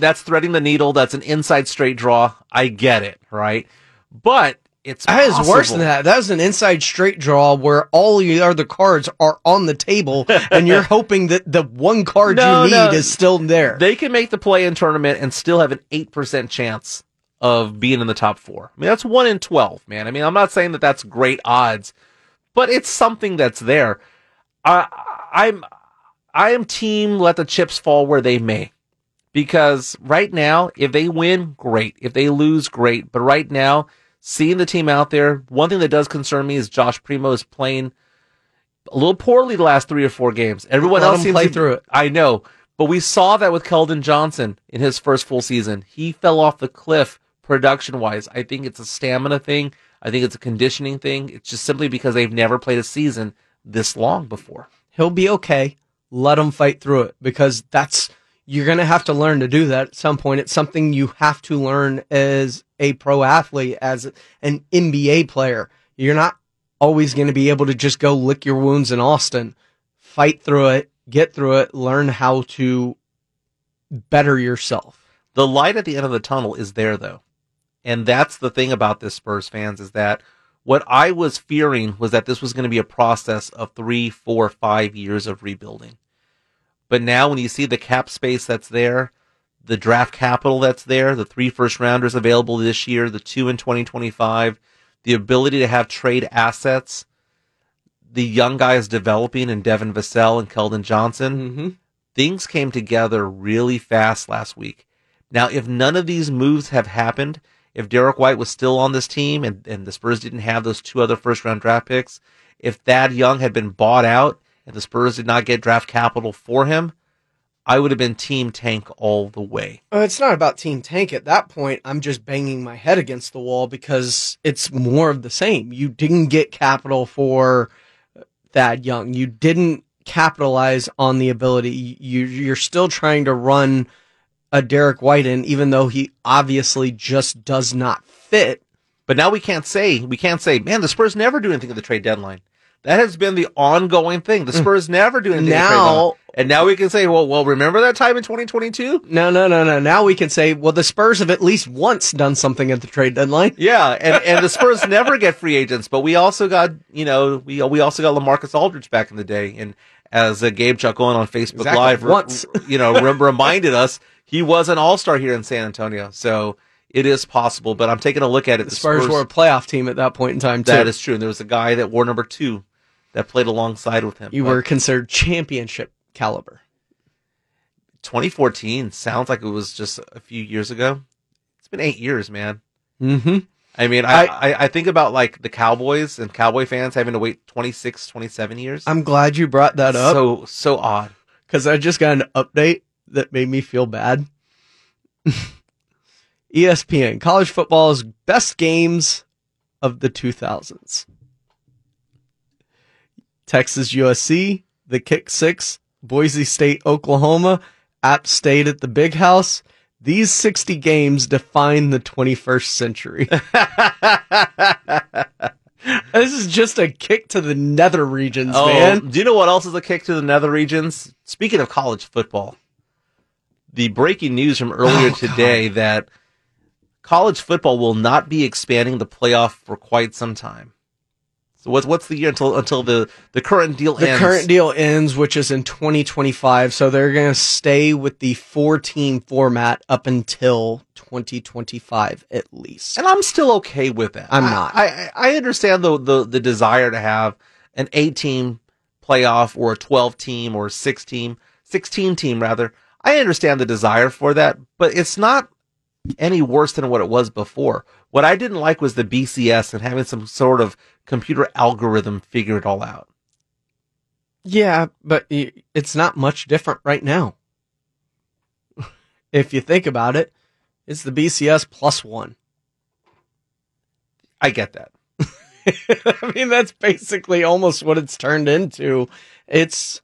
That's threading the needle. That's an inside straight draw. I get it, right? But it's possible. That is worse than that. That is an inside straight draw where all the other cards are on the table, and you're hoping that the one card you need is still there. They can make the play-in tournament and still have an 8% chance of being in the top four. I mean, that's 1 in 12, man. I mean, I'm not saying that that's great odds, but it's something that's there. I am team let the chips fall where they may, because right now, if they win, great. If they lose, great. But right now, seeing the team out there, one thing that does concern me is Josh Primo is playing a little poorly the last 3 or 4 games. Everyone else seems to through it. I know, but we saw that with Keldon Johnson in his first full season. He fell off the cliff production-wise. I think it's a stamina thing. I think it's a conditioning thing. It's just simply because they've never played a season this long before. He'll be okay. Let them fight through it, because you're going to have to learn to do that at some point. It's something you have to learn as a pro athlete, as an NBA player. You're not always going to be able to just go lick your wounds in Austin. Fight through it, get through it, learn how to better yourself. The light at the end of the tunnel is there, though. And that's the thing about this, Spurs fans, is that what I was fearing was that this was going to be a process of 3, 4, 5 years of rebuilding. But now when you see the cap space that's there, the draft capital that's there, the 3 first-rounders available this year, the 2 in 2025, the ability to have trade assets, the young guys developing in Devin Vassell and Keldon Johnson, things came together really fast last week. Now, if none of these moves have happened, if Derek White was still on this team and the Spurs didn't have those 2 other first-round draft picks, if Thad Young had been bought out and the Spurs did not get draft capital for him, I would have been team tank all the way. It's not about team tank at that point. I'm just banging my head against the wall because it's more of the same. You didn't get capital for Thad Young. You didn't capitalize on the ability. You're still trying to run a Derek White in, even though he obviously just does not fit. But now we can't say, man, the Spurs never do anything at the trade deadline. That has been the ongoing thing. The Spurs never do anything at the trade deadline. And now we can say, well, remember that time in 2022? No. Now we can say, well, the Spurs have at least once done something at the trade deadline. Yeah, and the Spurs never get free agents, but we also got, we also got LaMarcus Aldridge back in the day, and as Gabe Chacon on Facebook Live reminded us, he was an all-star here in San Antonio, so it is possible. But I'm taking a look at it. The Spurs were a playoff team at that point in time, too. That is true. And there was a guy that wore number 2 that played alongside with him. You were considered championship caliber. 2014 sounds like it was just a few years ago. It's been 8 years, man. Mm-hmm. I mean, I think about like the Cowboys and Cowboy fans having to wait 26, 27 years. I'm glad you brought that up. So odd. Because I just got an update that made me feel bad. ESPN, college football's best games of the 2000s. Texas USC, the Kick Six, Boise State, Oklahoma, App State at the Big House. These 60 games define the 21st century. This is just a kick to the nether regions, man. Do you know what else is a kick to the nether regions? Speaking of college football, the breaking news from earlier today that college football will not be expanding the playoff for quite some time. So what's the year until the current deal ends? The current deal ends, which is in 2025. So they're going to stay with the 4-team format up until 2025 at least. And I'm still okay with that. I'm not. I understand the desire to have an 8-team playoff or a 12-team or a 16-team rather. I understand the desire for that, but it's not any worse than what it was before. What I didn't like was the BCS and having some sort of computer algorithm figure it all out. Yeah, but it's not much different right now. If you think about it, it's the BCS plus one. I get that. I mean, that's basically almost what it's turned into. It's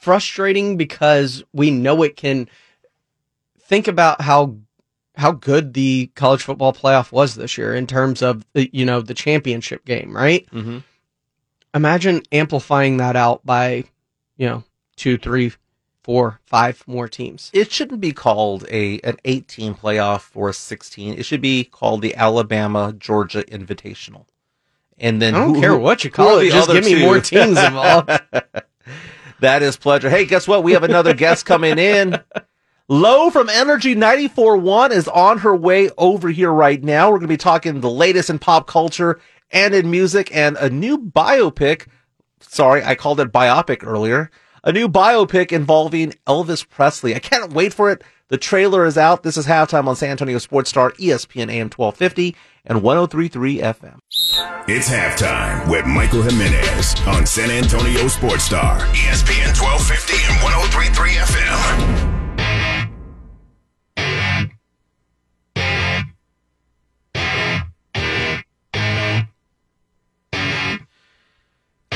frustrating because we know it can. Think about how good the college football playoff was this year in terms of the championship game, right? Mm-hmm. Imagine amplifying that out by 2, 3, 4, 5 more teams. It shouldn't be called an 8-team playoff or a 16. It should be called the Alabama Georgia Invitational. And then I don't care what you call it. Just give me more teams involved. That is pleasure. Hey, guess what? We have another guest coming in. Lo from Energy 94.1 is on her way over here right now. We're going to be talking the latest in pop culture and in music and a new biopic. Sorry, I called it biopic earlier. A new biopic involving Elvis Presley. I can't wait for it. The trailer is out. This is Halftime on San Antonio Sports Star, ESPN AM 1250 and 103.3 FM. It's Halftime with Michael Jimenez on San Antonio Sports Star, ESPN 1250 and 103.3 FM.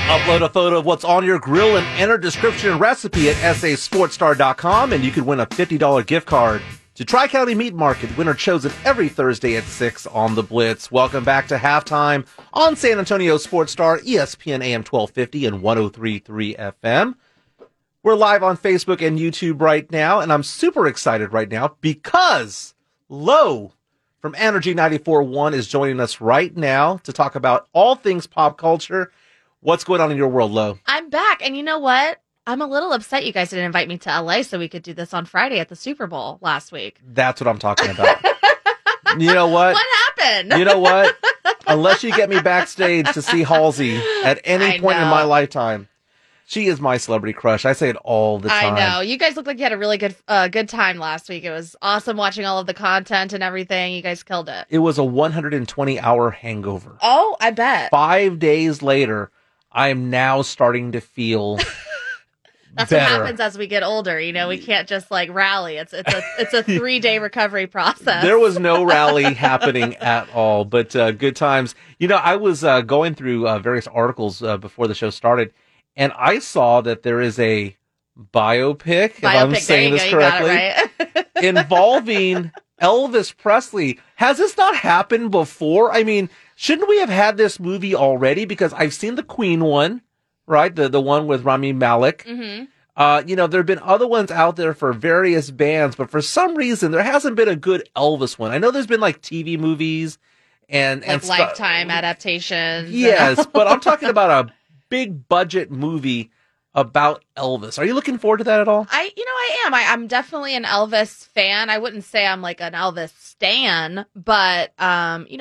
Upload a photo of what's on your grill and enter description and recipe at sasportstar.com, and you could win a $50 gift card to Tri-County Meat Market. Winner chosen every Thursday at 6 on The Blitz. Welcome back to Halftime on San Antonio Sports Star, ESPN AM 1250 and 103.3 FM. We're live on Facebook and YouTube right now, and I'm super excited right now because Lo from Energy 94.1 is joining us right now to talk about all things pop culture. What's going on in your world, Lo? I'm back, and you know what? I'm a little upset you guys didn't invite me to L.A. so we could do this on Friday at the Super Bowl last week. That's what I'm talking about. You know what? What happened? You know what? Unless you get me backstage to see Halsey at any point in my lifetime, she is my celebrity crush. I say it all the time. I know. You guys look like you had a really good time last week. It was awesome watching all of the content and everything. You guys killed it. It was a 120-hour hangover. Oh, I bet. 5 days later, I am now starting to feel that's better. What happens as we get older. We can't just like rally. It's a 3-day recovery process. There was no rally happening at all, but good times. I was going through various articles before the show started, and I saw that there is a biopic, if I'm saying this correctly, right? involving Elvis Presley. Has this not happened before? I mean, shouldn't we have had this movie already? Because I've seen the Queen one, right? The one with Rami Malek. Mm-hmm. There have been other ones out there for various bands, but for some reason, there hasn't been a good Elvis one. I know there's been like TV movies and Lifetime adaptations. Yes, but I'm talking about a big budget movie about Elvis. Are you looking forward to that at all? I am. I'm definitely an Elvis fan. I wouldn't say I'm like an Elvis stan, but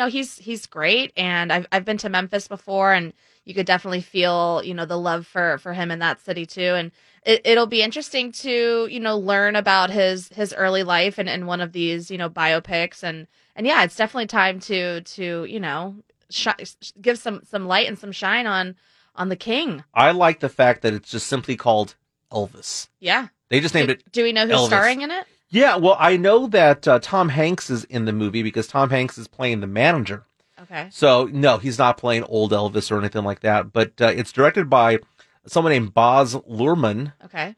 he's great, and I've been to Memphis before, and you could definitely feel, the love for him in that city too. And it'll be interesting to, learn about his early life and one of these, biopics and yeah, it's definitely time to give some light and some shine on the king. I like the fact that it's just simply called Elvis. Yeah. They just named it. Do we know who's starring in it? Yeah, well, I know that Tom Hanks is in the movie because Tom Hanks is playing the manager. Okay. So, no, he's not playing old Elvis or anything like that, but it's directed by someone named Baz Luhrmann. Okay.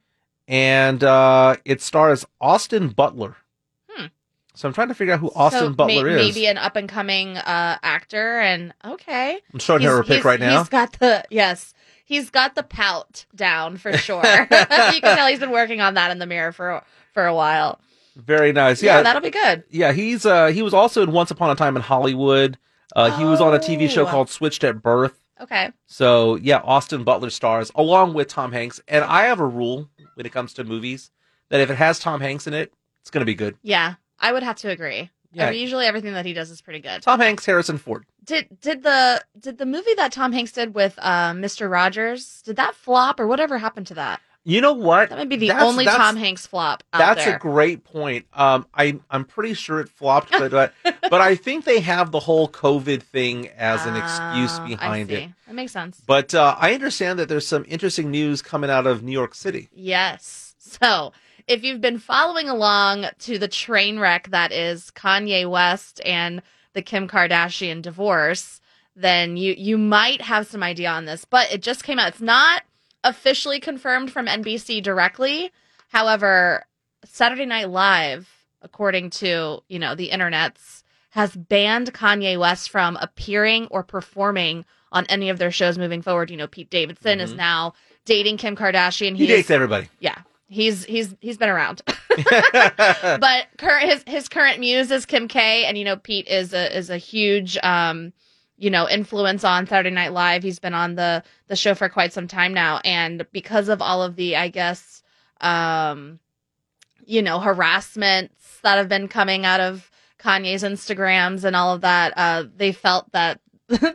And it stars Austin Butler. So I'm trying to figure out who Austin Butler is. Maybe an up-and-coming actor, and okay. I'm showing her a pic right now. He's got the pout down for sure. You can tell he's been working on that in the mirror for a while. Very nice. Yeah, that'll be good. Yeah, he's he was also in Once Upon a Time in Hollywood. He was on a TV show called Switched at Birth. Okay. So, yeah, Austin Butler stars along with Tom Hanks. And I have a rule when it comes to movies that if it has Tom Hanks in it, it's going to be good. Yeah, I would have to agree. Yeah. Usually everything that he does is pretty good. Tom Hanks, Harrison Ford. Did the movie that Tom Hanks did with Mr. Rogers, did that flop or whatever happened to that? You know what? That might be the only Tom Hanks flop out there. That's a great point. I'm pretty sure it flopped, but I think they have the whole COVID thing as an excuse behind it. That makes sense. But I understand that there's some interesting news coming out of New York City. Yes. So if you've been following along to the train wreck that is Kanye West and the Kim Kardashian divorce, then you might have some idea on this. But it just came out. It's not officially confirmed from NBC directly. However, Saturday Night Live, according to, the internets, has banned Kanye West from appearing or performing on any of their shows moving forward. Pete Davidson is now dating Kim Kardashian. He dates everybody. Yeah. He's been around. But his current muse is Kim K, and Pete is a huge influence on Saturday Night Live. He's been on the show for quite some time now. And because of all of the, I guess, harassments that have been coming out of Kanye's Instagrams and all of that, they felt that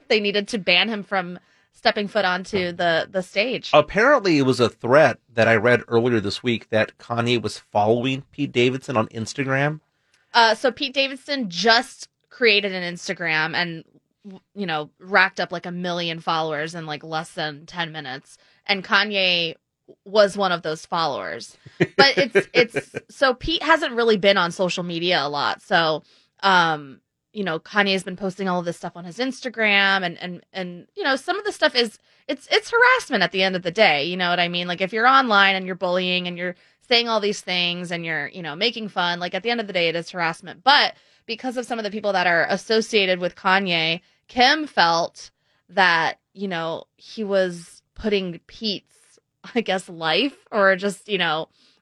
they needed to ban him from stepping foot onto the stage. Apparently it was a threat that I read earlier this week that Kanye was following Pete Davidson on Instagram. So Pete Davidson just created an Instagram and racked up like 1 million followers in like less than 10 minutes. And Kanye was one of those followers. But it's so Pete hasn't really been on social media a lot. So, Kanye has been posting all of this stuff on his Instagram and some of the stuff is it's harassment at the end of the day. You know what I mean? Like if you're online and you're bullying and you're saying all these things and you're, making fun, like at the end of the day, it is harassment. But because of some of the people that are associated with Kanye, Kim felt that, he was putting Pete's, I guess, life or just,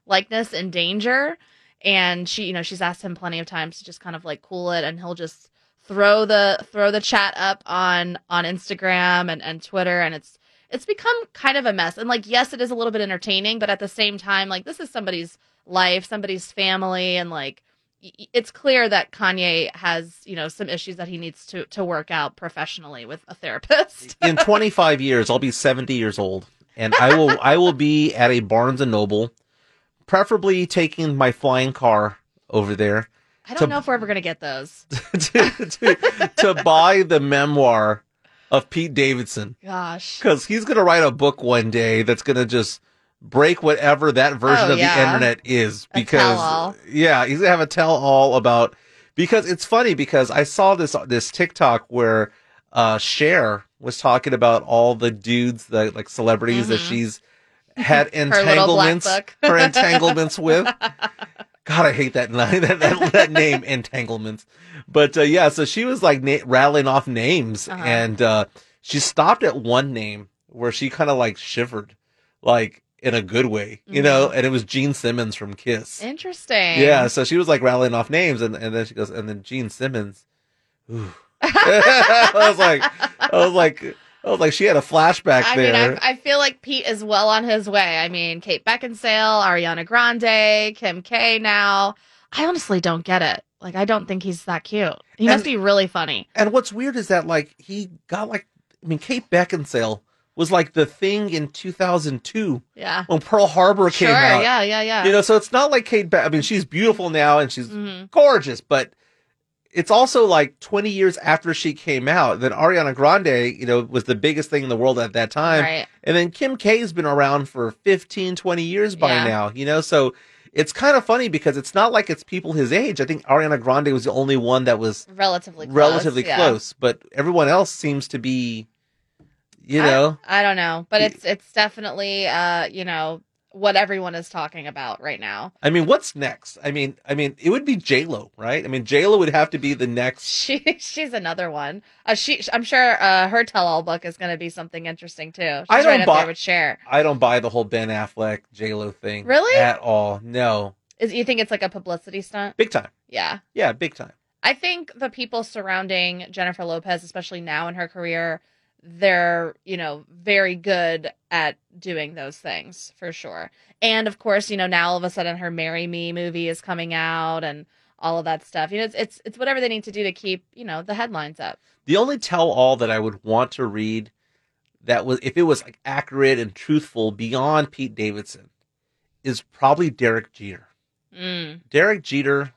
likeness in danger. And she, she's asked him plenty of times to just kind of like cool it, and he'll just throw the chat up on Instagram and Twitter. And it's become kind of a mess. And like, yes, it is a little bit entertaining, but at the same time, like this is somebody's life, somebody's family. And like, it's clear that Kanye has, some issues that he needs to work out professionally with a therapist. In 25 years, I'll be 70 years old, and I will be at a Barnes & Noble, preferably taking my flying car over there. I don't know if we're ever going to get those. to buy the memoir of Pete Davidson. Gosh. Because he's going to write a book one day that's going to just break whatever that version of the internet is, because he's gonna have a tell all about, because it's funny because I saw this TikTok where Cher was talking about all the dudes that like celebrities that she's had entanglements with. God, I hate that name, entanglements. But so she was like rattling off names, and she stopped at one name where she kind of like shivered, like, in a good way, and it was Gene Simmons from Kiss. Interesting. Yeah, so she was like rattling off names, and then she goes, and then Gene Simmons. Ooh. I was like, she had a flashback there. I mean, I feel like Pete is well on his way. I mean, Kate Beckinsale, Ariana Grande, Kim K now. I honestly don't get it. Like, I don't think he's that cute. He must be really funny. And what's weird is that, like, he got like, I mean, Kate Beckinsale was like the thing in 2002 when Pearl Harbor came out. Sure, yeah. So it's not like Kate I mean, she's beautiful now and she's gorgeous, but it's also like 20 years after she came out that Ariana Grande, was the biggest thing in the world at that time. Right. And then Kim K's been around for 15, 20 years by now, so it's kind of funny because it's not like it's people his age. I think Ariana Grande was the only one that was relatively close, but everyone else seems to be... I don't know, but it's definitely what everyone is talking about right now. I mean, what's next? I mean, it would be J-Lo, right? I mean, J-Lo would have to be the next. She's another one. I'm sure her tell-all book is going to be something interesting too. She's I don't buy the whole Ben Affleck J-Lo thing really at all. No, Is you think it's like a publicity stunt? Big time. Yeah. Yeah, big time. I think the people surrounding Jennifer Lopez, especially now in her career, they're, you know, very good at doing those things for sure. And of course, you know, now all of a sudden her Marry Me movie is coming out and all of that stuff. You know, it's whatever they need to do to keep, you know, the headlines up. The only tell-all that I would want to read that was, if it was like accurate and truthful beyond Pete Davidson, is probably Derek Jeter. Mm. Derek Jeter,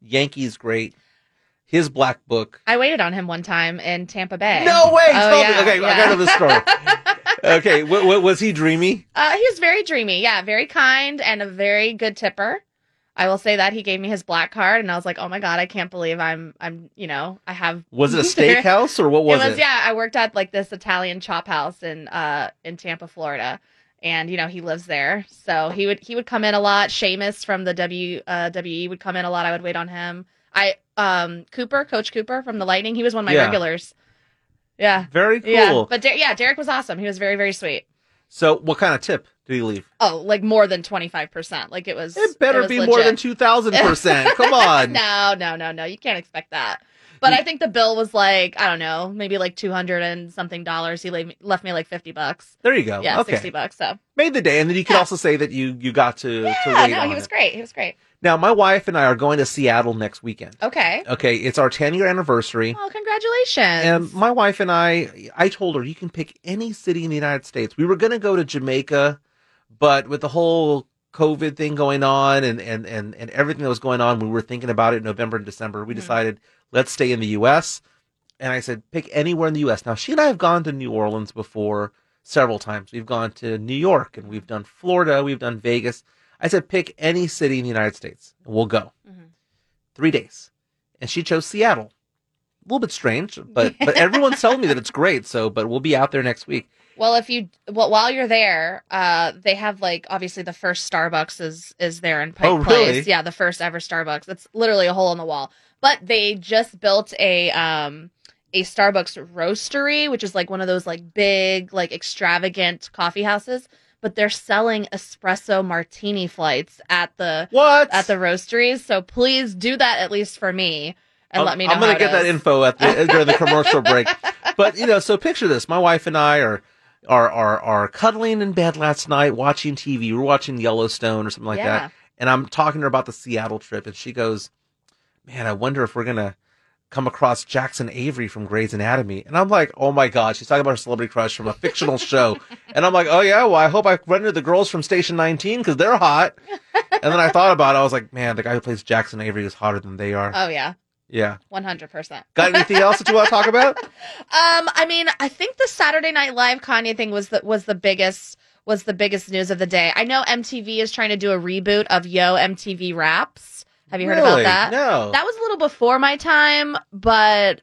Yankees great. His black book. I waited on him one time in Tampa Bay. No way! Tell me. Okay, yeah. I gotta know this story. Okay, was he dreamy? He was very dreamy, yeah. Very kind and a very good tipper. I will say that. He gave me his black card, and I was like, oh my God, I can't believe I'm you know, I have... Was it a steakhouse, or what was it? Yeah, I worked at, like, this Italian chop house in Tampa, Florida. And, you know, he lives there. So he would come in a lot. Seamus from the WE would come in a lot. I would wait on him. Coach Cooper from the Lightning, he was one of my regulars. Yeah. Very cool. Yeah. But Derek was awesome. He was very, very sweet. So what kind of tip did he leave? Oh, like more than 25%. Like it better be legit. More than 2,000%. Come on. No. You can't expect that. But I think the bill was like, I don't know, maybe like $200 and something. He left me like $50. There you go. Yeah, okay. $60. So made the day. And then you could also say that you got to wait on. He was great. He was great. Now, my wife and I are going to Seattle next weekend. Okay. It's our 10-year anniversary. Oh, congratulations. And my wife and I told her, you can pick any city in the United States. We were going to go to Jamaica, but with the whole COVID thing going on and everything that was going on, we were thinking about it in November and December. We decided, let's stay in the U.S. And I said, pick anywhere in the U.S. Now, she and I have gone to New Orleans before several times. We've gone to New York, and we've done Florida. We've done Vegas. I said, pick any city in the United States, and we'll go. 3 days. And she chose Seattle. A little bit strange, but everyone's telling me that it's great, but we'll be out there next week. Well, while you're there, they have, like, obviously the first Starbucks is there in Pike Place. Really? Yeah, the first ever Starbucks. It's literally a hole in the wall. But they just built a Starbucks roastery, which is, like, one of those, like, big, like, extravagant coffee houses. But they're selling espresso martini flights at the roasteries. So please do that at least for me and let me know. I'm going to get that info during the commercial break. But you know, so picture this: my wife and I are cuddling in bed last night, watching TV. We were watching Yellowstone or something like that, and I'm talking to her about the Seattle trip, and she goes, "Man, I wonder if we're gonna come across Jackson Avery from Grey's Anatomy." And I'm like, oh my God, she's talking about her celebrity crush from a fictional show. And I'm like, oh yeah, well, I hope I run into the girls from Station 19 because they're hot. And then I thought about it. I was like, man, the guy who plays Jackson Avery is hotter than they are. Oh yeah. Yeah. 100%. Got anything else that you want to talk about? I mean, I think the Saturday Night Live Kanye thing was the biggest news of the day. I know MTV is trying to do a reboot of Yo MTV Raps. Have you heard about that? No. That was a little before my time, but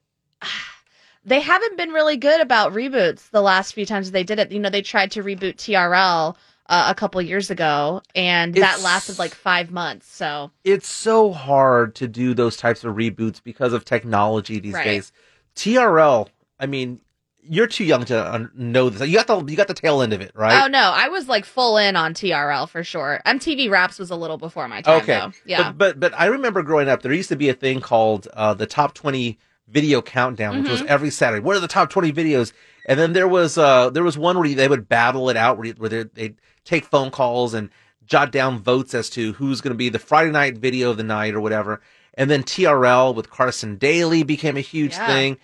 they haven't been really good about reboots the last few times they did it. You know, they tried to reboot TRL a couple years ago, and that lasted like 5 months. So it's so hard to do those types of reboots because of technology these days. TRL, I mean, you're too young to know this. You got the tail end of it, right? Oh no, I was like full in on TRL for sure. MTV Raps was a little before my time, though. Yeah, but I remember growing up, there used to be a thing called the Top 20 Video Countdown, which was every Saturday. What are the top 20 videos? And then there was one where they would battle it out, where they'd take phone calls and jot down votes as to who's going to be the Friday night video of the night or whatever. And then TRL with Carson Daly became a huge thing.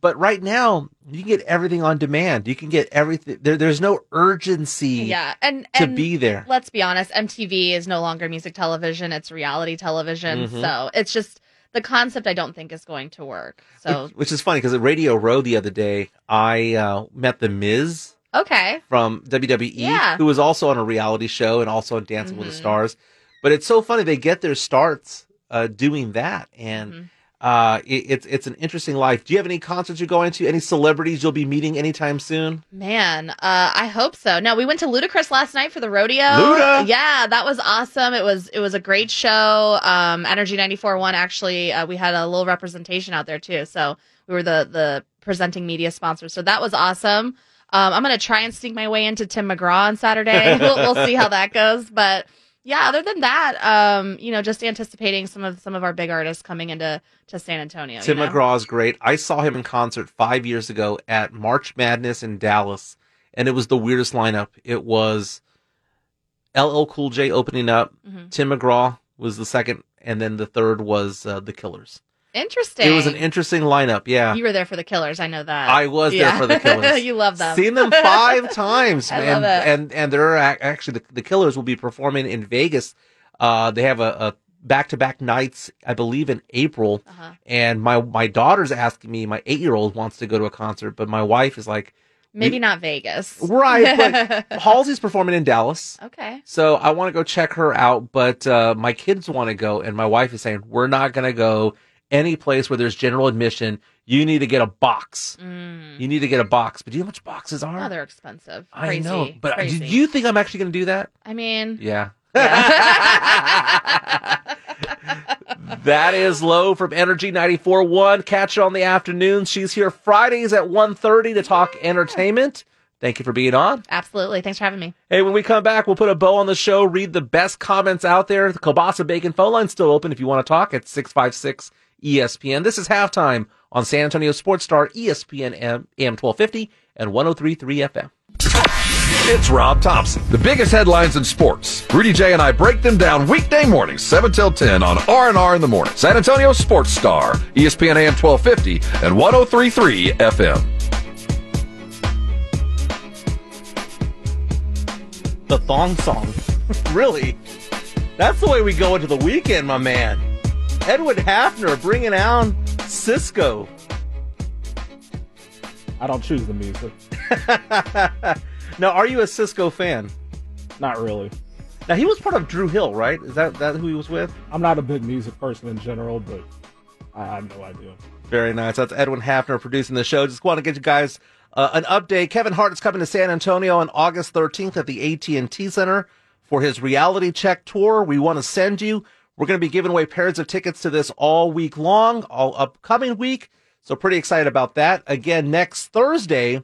But right now you can get everything on demand. You can get everything. There's no urgency to be there. Let's be honest, MTV is no longer music television, it's reality television. So it's just the concept I don't think is going to work. So which is funny because at Radio Row the other day I met The Miz from WWE, who was also on a reality show and also on Dancing with the Stars. But it's so funny they get their starts doing that and it's an interesting life. Do you have any concerts you're going to? Any celebrities you'll be meeting anytime soon? Man, I hope so. No, we went to Ludacris last night for the rodeo. Luda! Yeah, that was awesome. It was a great show. Energy 94.1, actually, we had a little representation out there, too. So we were the presenting media sponsor. So that was awesome. I'm going to try and sneak my way into Tim McGraw on Saturday. We'll see how that goes. But yeah, other than that, just anticipating some of our big artists coming into San Antonio. Tim McGraw's great. I saw him in concert 5 years ago at March Madness in Dallas, and it was the weirdest lineup. It was LL Cool J opening up, mm-hmm. Tim McGraw was the second, and then the third was The Killers. Interesting. It was an interesting lineup, yeah. You were there for The Killers, I know that. I was there for The Killers. You love them. Seen them 5 times, man. Love it. And they're actually, the Killers will be performing in Vegas. They have a back-to-back nights, I believe, in April. Uh-huh. And my daughter's asking me, my 8-year-old wants to go to a concert, but my wife is like, maybe not Vegas. Right, but Halsey's performing in Dallas. Okay. So I want to go check her out, but my kids want to go, and my wife is saying, we're not going to go any place where there's general admission. You need to get a box. Mm. You need to get a box. But do you know how much boxes are? Oh, they're expensive. Crazy. I know, but do you think I'm actually going to do that? I mean... Yeah. That is Lo from Energy 94.1. Catch her on the afternoon. She's here Fridays at 1:30 to talk entertainment. Thank you for being on. Absolutely. Thanks for having me. Hey, when we come back, we'll put a bow on the show, read the best comments out there. The Kielbasa Bacon phone line's still open if you want to talk at 656-ESPN. This is Halftime on San Antonio Sports Star, ESPN AM 1250 and 103.3 FM. It's Rob Thompson. The biggest headlines in sports. Rudy J and I break them down weekday mornings, 7 till 10 on R&R in the Morning. San Antonio Sports Star, ESPN AM 1250 and 103.3 FM. The thong song. Really? That's the way we go into the weekend, my man. Edwin Hafner bringing out Cisco. I don't choose the music. Now, are you a Cisco fan? Not really. Now, he was part of Dru Hill, right? Is that who he was with? I'm not a big music person in general, but I have no idea. Very nice. That's Edwin Hafner producing the show. Just want to get you guys an update. Kevin Hart is coming to San Antonio on August 13th at the AT&T Center for his Reality Check tour. We want to send you. We're going to be giving away pairs of tickets to this all week long, all upcoming week. So pretty excited about that. Again, next Thursday,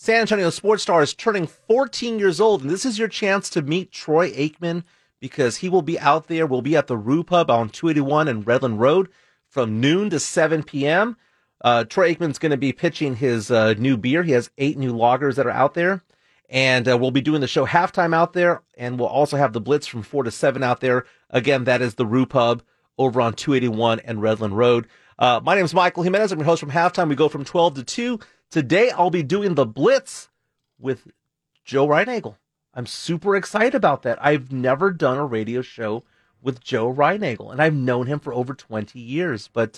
San Antonio Sports Star is turning 14 years old, and this is your chance to meet Troy Aikman because he will be out there. We'll be at the Rue Pub on 281 and Redland Road from noon to 7 p.m. Troy Aikman's going to be pitching his new beer. He has 8 new lagers that are out there, and we'll be doing the show Halftime out there, and we'll also have the Blitz from 4 to 7 out there. Again, that is the Rue Pub over on 281 and Redland Road. My name is Michael Jimenez. I'm your host from Halftime. We go from 12 to 2. Today, I'll be doing the Blitz with Joe Reinagle. I'm super excited about that. I've never done a radio show with Joe Reinagle, and I've known him for over 20 years. But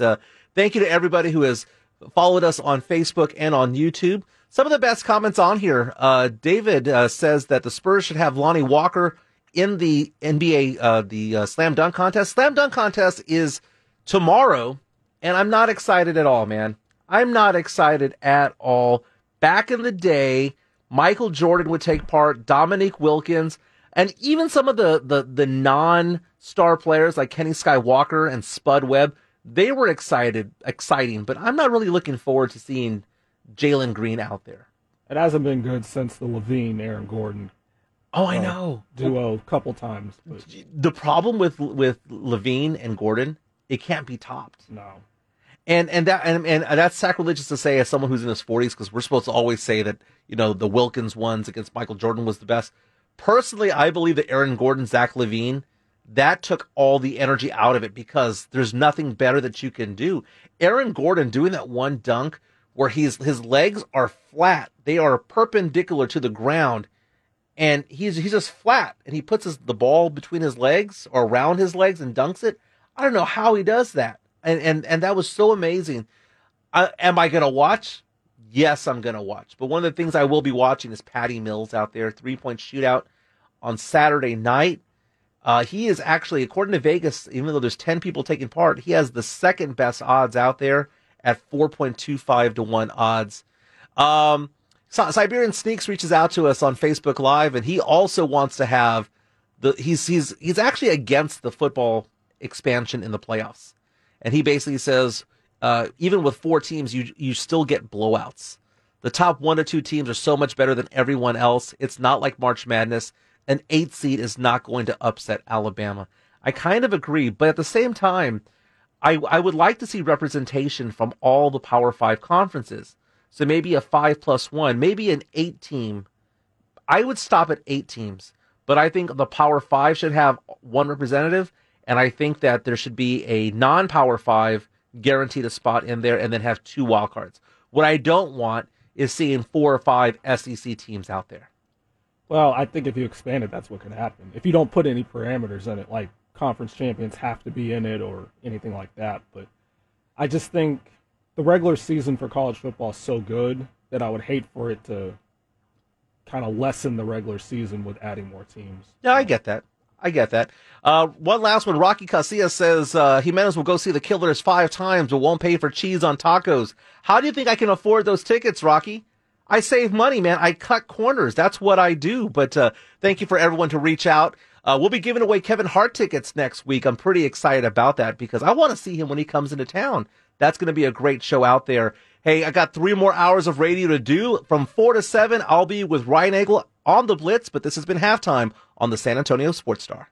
thank you to everybody who has followed us on Facebook and on YouTube. Some of the best comments on here. David says that the Spurs should have Lonnie Walker in the NBA, the Slam Dunk Contest. Slam Dunk Contest is tomorrow, and I'm not excited at all, man. I'm not excited at all. Back in the day, Michael Jordan would take part, Dominique Wilkins, and even some of the non-star players like Kenny Skywalker and Spud Webb, they were exciting, but I'm not really looking forward to seeing Jalen Green out there. It hasn't been good since the LaVine, Aaron Gordon. Oh, I know. Duo a couple times. But the problem with LaVine and Gordon, it can't be topped. No. And that's sacrilegious to say as someone who's in his 40s, because we're supposed to always say that, you know, the Wilkins ones against Michael Jordan was the best. Personally, I believe that Aaron Gordon, Zach LaVine, that took all the energy out of it because there's nothing better that you can do. Aaron Gordon doing that one dunk where his legs are flat. They are perpendicular to the ground, and he's just flat, and he puts the ball between his legs or around his legs and dunks it. I don't know how he does that. And that was so amazing. Am I going to watch? Yes, I'm going to watch. But one of the things I will be watching is Patty Mills out there, three-point shootout on Saturday night. He is actually, according to Vegas, even though there's 10 people taking part, he has the second best odds out there at 4.25 to 1 odds. Siberian Sneaks reaches out to us on Facebook Live, and he also wants to have he's actually against the football expansion in the playoffs. And he basically says, even with 4 teams, you still get blowouts. The top 1 to 2 teams are so much better than everyone else. It's not like March Madness. an 8 seed is not going to upset Alabama. I kind of agree, but at the same time, I would like to see representation from all the Power 5 conferences. So maybe a 5+1, maybe an 8-team. I would stop at 8 teams, but I think the Power 5 should have one representative, and I think that there should be a non-Power 5 guaranteed a spot in there and then have 2 wild cards. What I don't want is seeing 4 or 5 SEC teams out there. Well, I think if you expand it, that's what could happen. If you don't put any parameters in it, like conference champions have to be in it or anything like that. But I just think the regular season for college football is so good that I would hate for it to kind of lessen the regular season with adding more teams. Yeah, I get that. One last one. Rocky Casillas says, Jimenez will go see the Killers 5 times but won't pay for cheese on tacos. How do you think I can afford those tickets, Rocky? I save money, man. I cut corners. That's what I do. But thank you for everyone to reach out. We'll be giving away Kevin Hart tickets next week. I'm pretty excited about that because I want to see him when he comes into town. That's going to be a great show out there. Hey, I got 3 more hours of radio to do. From 4 to 7, I'll be with Ryan Eagle on The Blitz, but this has been Halftime on the San Antonio Sports Star.